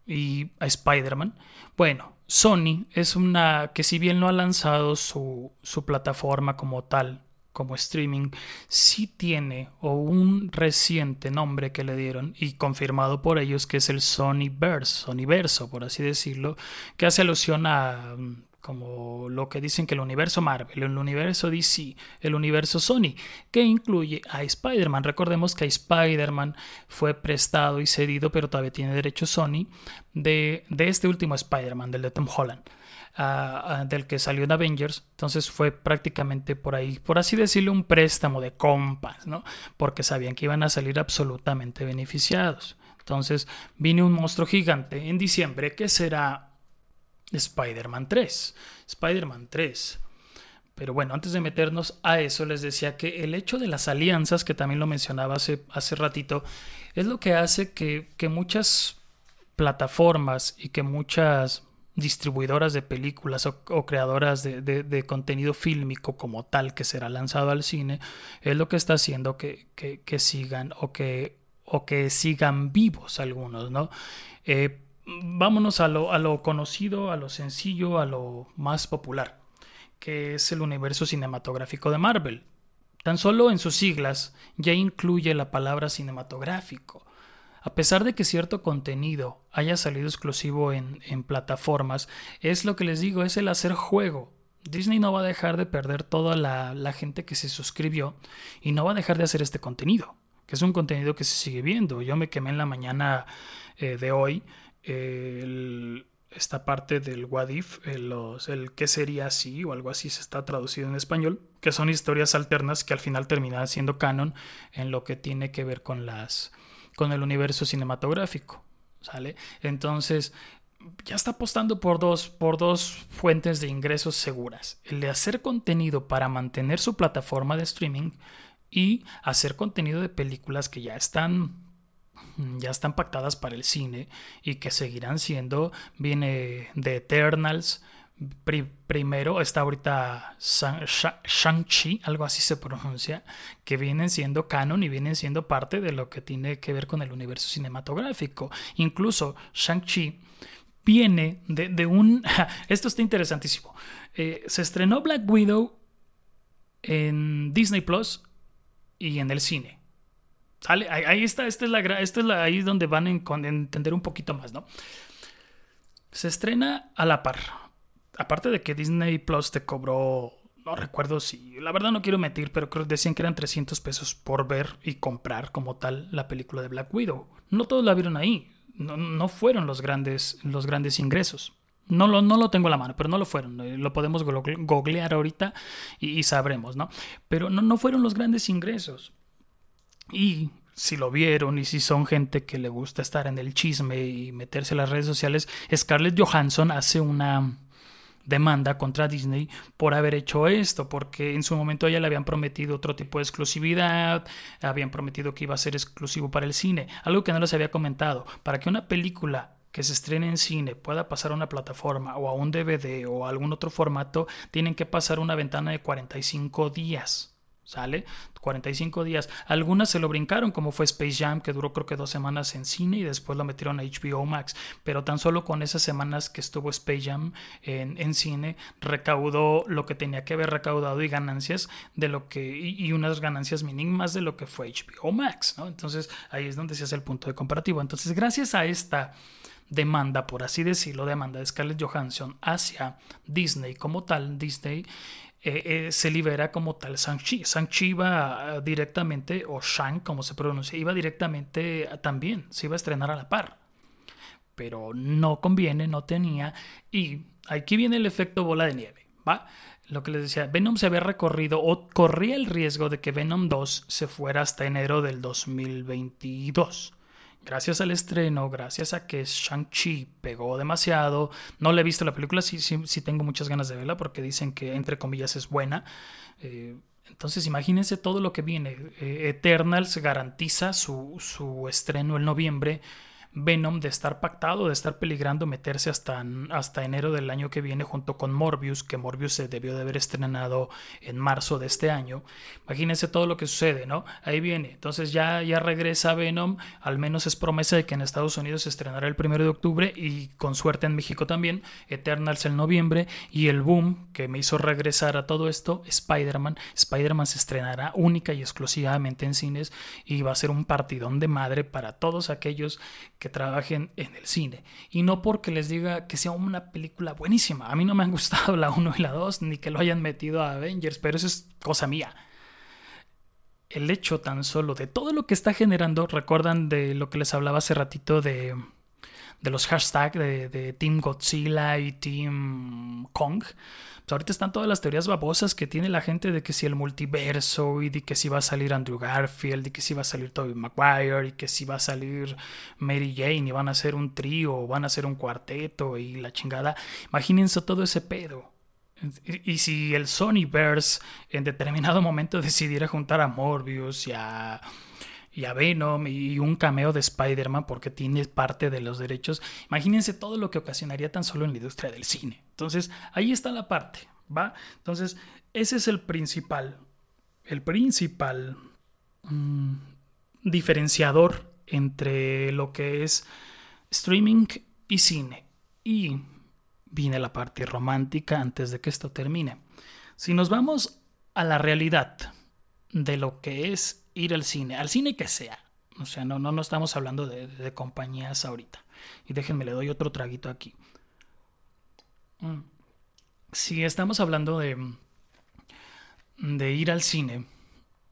y a Spider-Man? Bueno, Sony es una que, si bien no ha lanzado su, su plataforma como tal, como streaming, sí tiene o un reciente nombre que le dieron y confirmado por ellos, que es el Sonyverse, Sonyverso, por así decirlo, que hace alusión a como lo que dicen que el universo Marvel, el universo D C, el universo Sony, que incluye a Spider-Man. Recordemos que Spider-Man fue prestado y cedido, pero todavía tiene derecho Sony de, de este último Spider-Man, del de Tom Holland, Uh, del que salió en Avengers. Entonces fue prácticamente por ahí, por así decirlo, un préstamo de compas, ¿no? Porque sabían que iban a salir absolutamente beneficiados. Entonces vino un monstruo gigante en diciembre que será Spider-Man tres. Spider-Man tres. Pero bueno, antes de meternos a eso, les decía que el hecho de las alianzas, que también lo mencionaba hace, hace ratito, es lo que hace que, que muchas plataformas y que muchas distribuidoras de películas o, o creadoras de, de, de contenido fílmico como tal, que será lanzado al cine, es lo que está haciendo que, que, que sigan o que, o que sigan vivos algunos, ¿no? Eh, vámonos a lo, a lo conocido, a lo sencillo, a lo más popular, que es el universo cinematográfico de Marvel. Tan solo en sus siglas ya incluye la palabra cinematográfico. A pesar de que cierto contenido haya salido exclusivo en, en plataformas, es lo que les digo, es el hacer juego. Disney no va a dejar de perder toda la, la gente que se suscribió y no va a dejar de hacer este contenido, que es un contenido que se sigue viendo. Yo me quemé en la mañana eh, de hoy eh, el, esta parte del What If, eh, los, el qué sería así o algo así se está traducido en español, que son historias alternas que al final terminan siendo canon en lo que tiene que ver con las... con el universo cinematográfico, ¿sale? Entonces, ya está apostando por dos, por dos fuentes de ingresos seguras. El de hacer contenido para mantener su plataforma de streaming y hacer contenido de películas que ya están, ya están pactadas para el cine y que seguirán siendo. Viene de Eternals, primero está ahorita Shang-Chi, algo así se pronuncia, que vienen siendo canon y vienen siendo parte de lo que tiene que ver con el universo cinematográfico. Incluso Shang-Chi viene de, de un... Esto está interesantísimo. Eh, se estrenó Black Widow en Disney Plus y en el cine. ¿Sale? Ahí, ahí está, esta es la, esta es la, ahí es donde van a entender un poquito más, ¿no? Se estrena a la par. Aparte de que Disney Plus te cobró, no recuerdo si, la verdad no quiero mentir, pero creo que decían que eran trescientos pesos por ver y comprar como tal la película de Black Widow. No todos la vieron ahí, no, no fueron los grandes, los grandes ingresos. No lo, no lo tengo a la mano, pero no lo fueron. Lo podemos googlear ahorita y, y sabremos, ¿no? Pero no, no fueron los grandes ingresos. Y si lo vieron y si son gente que le gusta estar en el chisme y meterse en las redes sociales, Scarlett Johansson hace una... demanda contra Disney por haber hecho esto, porque en su momento a ella le habían prometido otro tipo de exclusividad, habían prometido que iba a ser exclusivo para el cine, algo que no les había comentado. Para que una película que se estrene en cine pueda pasar a una plataforma o a un D V D o a algún otro formato, tienen que pasar una ventana de cuarenta y cinco días. ¿Sale? cuarenta y cinco días. Algunas se lo brincaron, como fue Space Jam, que duró creo que dos semanas en cine y después lo metieron a H B O Max. Pero tan solo con esas semanas que estuvo Space Jam en, en cine, recaudó lo que tenía que haber recaudado y ganancias de lo que, y, y unas ganancias mínimas de lo que fue H B O Max, ¿no? Entonces ahí es donde se hace el punto de comparativo. Entonces, gracias a esta demanda, por así decirlo, demanda de Scarlett Johansson hacia Disney como tal, Disney eh, eh, se libera como tal Shang-Chi. Shang-Chi iba directamente, o Shang, como se pronuncia, iba directamente también, se iba a estrenar a la par. Pero no conviene, no tenía. Y aquí viene el efecto bola de nieve, ¿va? Lo que les decía, Venom se había recorrido o corría el riesgo de que Venom dos se fuera hasta enero del dos mil veintidós. Gracias al estreno, gracias a que Shang-Chi pegó demasiado. No la he visto la película, sí, sí, sí tengo muchas ganas de verla porque dicen que, entre comillas, es buena. Eh, entonces imagínense todo lo que viene. Eh, Eternals garantiza su, su estreno en noviembre. Venom de estar pactado, de estar peligrando meterse hasta, hasta enero del año que viene junto con Morbius, que Morbius se debió de haber estrenado en marzo de este año. Imagínense todo lo que sucede, ¿no? Ahí viene. Entonces ya, ya regresa Venom, al menos es promesa de que en Estados Unidos se estrenará el primero de octubre y con suerte en México también. Eternals en noviembre y el boom que me hizo regresar a todo esto, Spider-Man. Spider-Man se estrenará única y exclusivamente en cines y va a ser un partidón de madre para todos aquellos que trabajen en el cine. Y no porque les diga que sea una película buenísima. A mí no me han gustado la uno y la dos, ni que lo hayan metido a Avengers, pero eso es cosa mía. El hecho tan solo de todo lo que está generando, recuerdan de lo que les hablaba hace ratito de, de los hashtags de, de Team Godzilla y Team Kong. Pues ahorita están todas las teorías babosas que tiene la gente de que si el multiverso y de que si va a salir Andrew Garfield y que si va a salir Tobey Maguire y que si va a salir Mary Jane y van a hacer un trío o van a hacer un cuarteto y la chingada. Imagínense todo ese pedo. Y, y si el Sonyverse en determinado momento decidiera juntar a Morbius y a... y a Venom y un cameo de Spider-Man porque tiene parte de los derechos. Imagínense todo lo que ocasionaría tan solo en la industria del cine. Entonces, ahí está la parte, ¿va? Entonces, ese es el principal, el principal mmm, diferenciador entre lo que es streaming y cine. Y viene la parte romántica antes de que esto termine. Si nos vamos a la realidad de lo que es ir al cine, al cine que sea. O sea, no, no, no estamos hablando de, de compañías ahorita. Y déjenme, le doy otro traguito aquí. Si estamos hablando de, de ir al cine,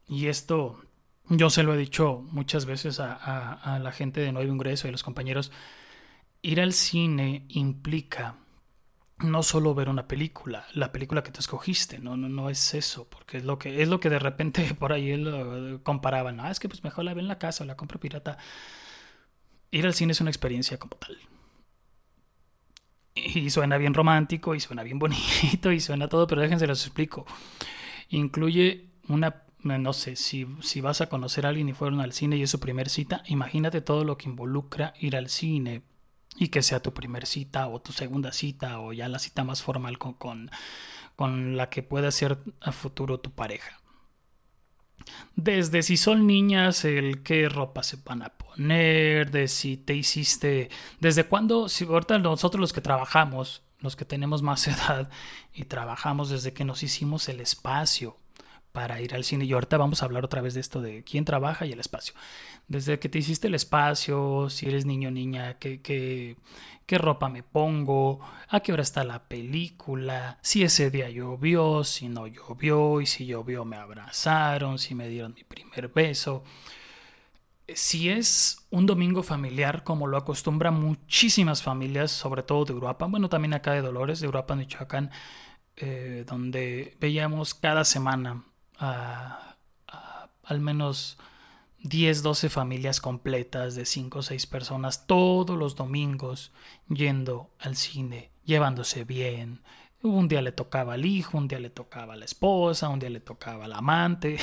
y esto yo se lo he dicho muchas veces a, a, a la gente de Nuevo Ingreso y a los compañeros, ir al cine implica no solo ver una película, la película que tú escogiste, no, no, no es eso, porque es lo que, es lo que de repente por ahí lo comparaban. Ah, es que pues mejor la veo en la casa o la compro pirata. Ir al cine es una experiencia como tal. Y suena bien romántico, y suena bien bonito, y suena todo, pero déjense los explico. Incluye una, no sé, si, si vas a conocer a alguien y fueron al cine y es su primer cita, imagínate todo lo que involucra ir al cine. Y que sea tu primer cita o tu segunda cita o ya la cita más formal con, con, con la que pueda ser a futuro tu pareja. Desde si son niñas, el qué ropa se van a poner, de si te hiciste... Desde cuándo, si ahorita nosotros los que trabajamos, los que tenemos más edad y trabajamos desde que nos hicimos el espacio para ir al cine. Y ahorita vamos a hablar otra vez de esto de quién trabaja y el espacio. Desde que te hiciste el espacio, si eres niño o niña, qué, qué, qué ropa me pongo, a qué hora está la película, si ese día llovió, si no llovió, y si llovió me abrazaron, si me dieron mi primer beso. Si es un domingo familiar, como lo acostumbran muchísimas familias, sobre todo de Europa, bueno, también acá de Dolores, de Europa, Michoacán, eh, donde veíamos cada semana A, a, al menos diez, doce familias completas de cinco o seis personas todos los domingos yendo al cine, llevándose bien. Un día le tocaba al hijo, un día le tocaba a la esposa, un día le tocaba al amante.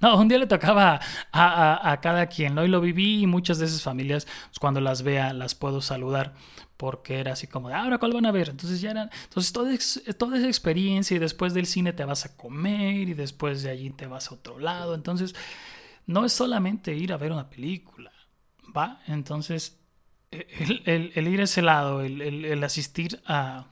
No, un día le tocaba a, a, a cada quien, ¿no? Y lo viví y muchas de esas familias, pues, cuando las vea, las puedo saludar porque era así como de, ¿ahora cuál van a ver? Entonces ya eran, entonces toda, toda esa experiencia y después del cine te vas a comer y después de allí te vas a otro lado. Entonces no es solamente ir a ver una película, ¿va? Entonces el, el, el ir a ese lado, el, el, el asistir a...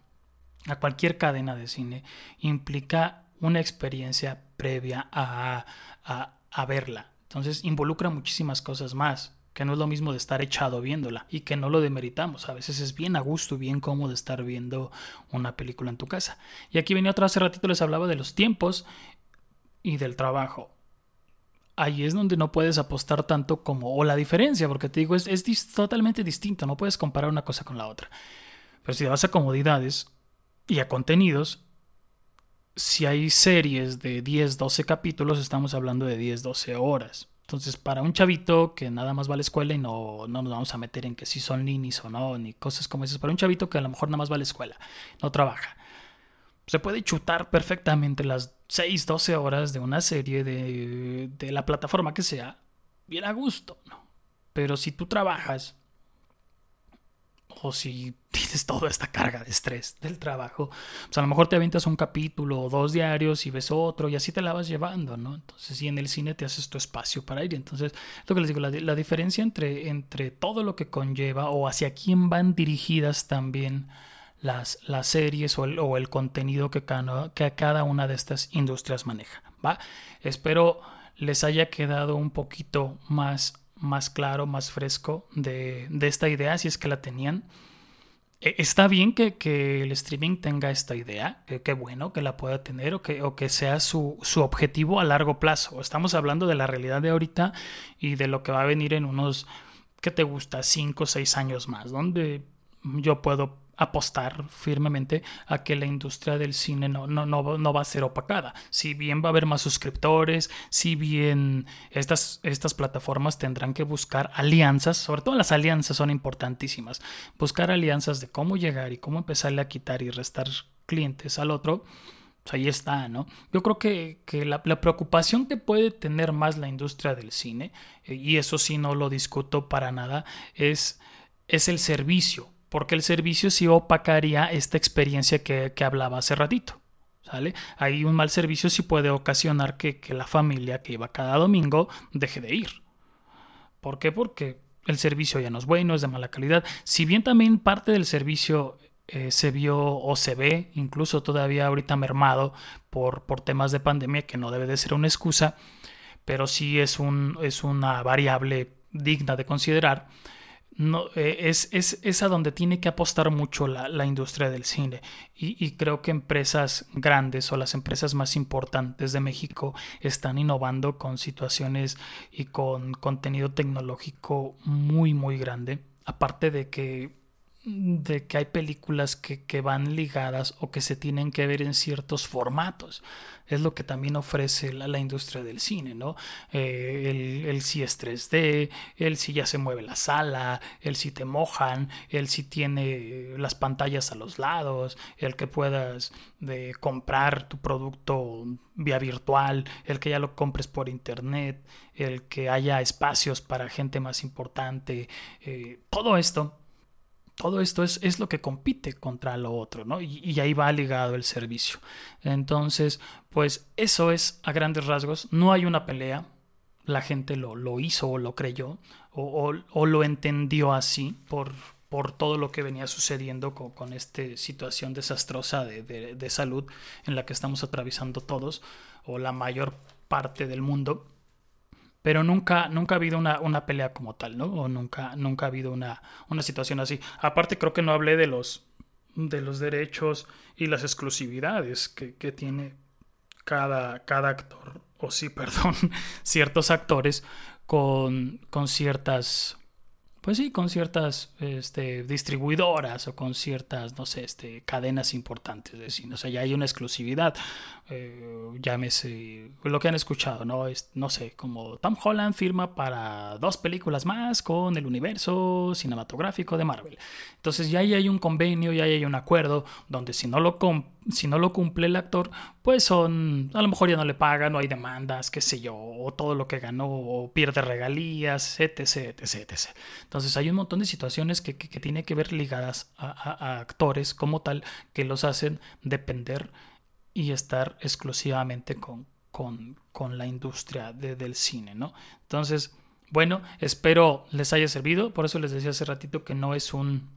a cualquier cadena de cine implica una experiencia previa a, a, a verla. Entonces involucra muchísimas cosas más. que no es lo mismo de estar echado viéndola, y que no lo demeritamos. A veces es bien a gusto, bien cómodo estar viendo una película en tu casa. Y aquí venía otra, hace ratito les hablaba de los tiempos y del trabajo. Ahí es donde no puedes apostar tanto como, o la diferencia, porque te digo, es, es dis- totalmente distinto, no puedes comparar una cosa con la otra. Pero si te vas a comodidades y a contenidos, si hay series de diez, doce capítulos, estamos hablando de diez, doce horas. Entonces, para un chavito que nada más va a la escuela, y no, no nos vamos a meter en que si son ninis o no, ni cosas como esas, para un chavito que a lo mejor nada más va a la escuela, no trabaja, se puede chutar perfectamente las seis, doce horas de una serie de, de la plataforma que sea, bien a gusto, ¿no? Pero si tú trabajas, o si tienes toda esta carga de estrés del trabajo, pues a lo mejor te avientas un capítulo o dos diarios y ves otro, y así te la vas llevando, ¿no? Entonces, y en el cine te haces tu espacio para ir. Entonces, lo que les digo, la, la diferencia entre, entre todo lo que conlleva, o hacia quién van dirigidas también las, las series o el, o el contenido que cada, que cada una de estas industrias maneja, ¿va? Espero les haya quedado un poquito más más claro, más fresco de, de esta idea, si es que la tenían. Está bien que, que el streaming tenga esta idea, que, que bueno que la pueda tener, o que, o que sea su, su objetivo a largo plazo. Estamos hablando de la realidad de ahorita y de lo que va a venir en unos, ¿qué te gusta?, cinco o seis años más, donde yo puedo apostar firmemente a que la industria del cine no, no, no, no va a ser opacada. Si bien va a haber más suscriptores, si bien estas, estas plataformas tendrán que buscar alianzas, sobre todo las alianzas son importantísimas, buscar alianzas de cómo llegar y cómo empezarle a quitar y restar clientes al otro, pues ahí está, ¿no? Yo creo que, que la, la preocupación que puede tener más la industria del cine, y eso sí no lo discuto para nada, es, es el servicio. Porque el servicio sí opacaría esta experiencia que, que hablaba hace ratito, ¿sale? Ahí un mal servicio sí puede ocasionar que, que la familia que iba cada domingo deje de ir. ¿Por qué? Porque el servicio ya no es bueno, es de mala calidad. Si bien también parte del servicio eh, se vio o se ve incluso todavía ahorita mermado por, por temas de pandemia, que no debe de ser una excusa, pero sí es, un, es una variable digna de considerar. No, es, es, es a donde tiene que apostar mucho la, la industria del cine, y, y creo que empresas grandes o las empresas más importantes de México están innovando con situaciones y con contenido tecnológico muy muy grande, aparte de que, de que hay películas que, que van ligadas o que se tienen que ver en ciertos formatos. Es lo que también ofrece la, la industria del cine, ¿no? Eh, el, el si es tres D, el si ya se mueve la sala, el si te mojan, el si tiene las pantallas a los lados, el que puedas de, comprar tu producto vía virtual, el que ya lo compres por internet, el que haya espacios para gente más importante, eh, todo esto. Todo esto es, es lo que compite contra lo otro, ¿no? Y, y ahí va ligado el servicio. Entonces, pues eso es a grandes rasgos. No hay una pelea. La gente lo, lo hizo o lo creyó o, o, o lo entendió así por, por todo lo que venía sucediendo con, con esta situación desastrosa de, de, de salud en la que estamos atravesando todos o la mayor parte del mundo. Pero nunca, nunca ha habido una, una pelea como tal, ¿no? O nunca, nunca ha habido una, una situación así. Aparte, creo que no hablé de los, de los derechos y las exclusividades que, que tiene cada, cada actor, o sí, perdón, ciertos actores con, con ciertas, pues sí, con ciertas este, distribuidoras o con ciertas, no sé, este, cadenas importantes de cine. O sea, ya hay una exclusividad. Eh, llámese lo que han escuchado, ¿no? Es, no sé, como Tom Holland firma para dos películas más con el universo cinematográfico de Marvel. Entonces ya ahí hay un convenio, ya ahí hay un acuerdo donde si no lo com- si no lo cumple el actor, pues son, a lo mejor ya no le pagan, no hay demandas, qué sé yo, o todo lo que ganó, o pierde regalías, etc, etc, etcétera. Entonces hay un montón de situaciones que, que, que tiene que ver ligadas a, a, a actores como tal, que los hacen depender y estar exclusivamente con, con, con la industria de, del cine, ¿no? Entonces, bueno, espero les haya servido. Por eso les decía hace ratito que no es un,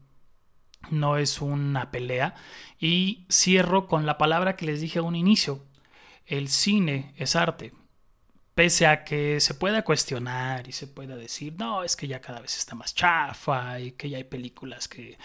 no es una pelea. Y cierro con la palabra que les dije a un inicio. El cine es arte, pese a que se pueda cuestionar y se pueda decir, no, es que ya cada vez está más chafa y que ya hay películas que,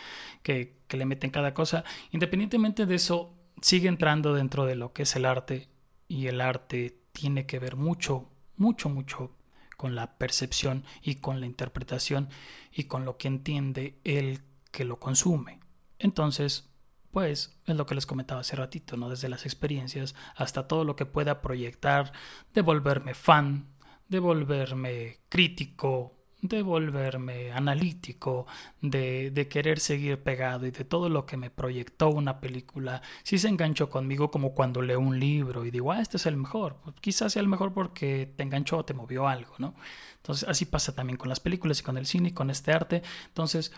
que, que le meten cada cosa, independientemente de eso, sigue entrando dentro de lo que es el arte, y el arte tiene que ver mucho, mucho, mucho con la percepción y con la interpretación y con lo que entiende el que lo consume. Entonces, pues es lo que les comentaba hace ratito, ¿no? Desde las experiencias hasta todo lo que pueda proyectar, de volverme fan, de volverme crítico, de volverme analítico, de, de querer seguir pegado y de todo lo que me proyectó una película. Sí se enganchó conmigo, como cuando leo un libro y digo, ah, este es el mejor. Pues quizás sea el mejor porque te enganchó o te movió algo, ¿no? Entonces así pasa también con las películas y con el cine y con este arte. Entonces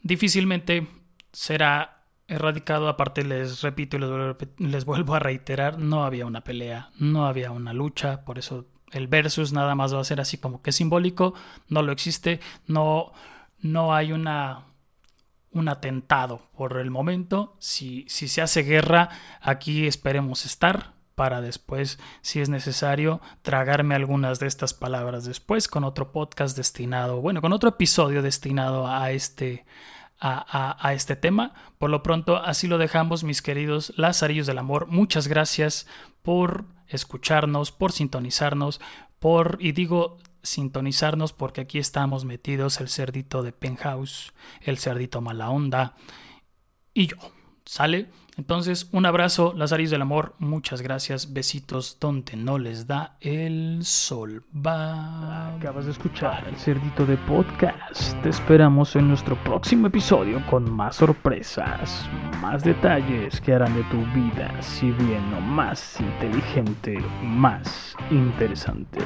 difícilmente será erradicado. Aparte, les repito y les vuelvo, les vuelvo a reiterar, no había una pelea, no había una lucha, por eso el versus nada más va a ser así como que simbólico, no lo existe, no, no hay una, un atentado por el momento. Si, si se hace guerra, aquí esperemos estar para después, si es necesario, tragarme algunas de estas palabras después con otro podcast destinado, bueno, con otro episodio destinado a este, a, a, a este tema. Por lo pronto, así lo dejamos, mis queridos Lazarillos del Amor. Muchas gracias por escucharnos, por sintonizarnos, por, y digo sintonizarnos porque aquí estamos metidos el cerdito de Penthouse, el cerdito mala onda y yo, ¿sale? Entonces, un abrazo, Lazarillos del Amor, muchas gracias, besitos donde no les da el sol. Bye. Acabas de escuchar el cerdito de podcast. Te esperamos en nuestro próximo episodio con más sorpresas, más detalles que harán de tu vida, si bien no más inteligente, más interesante.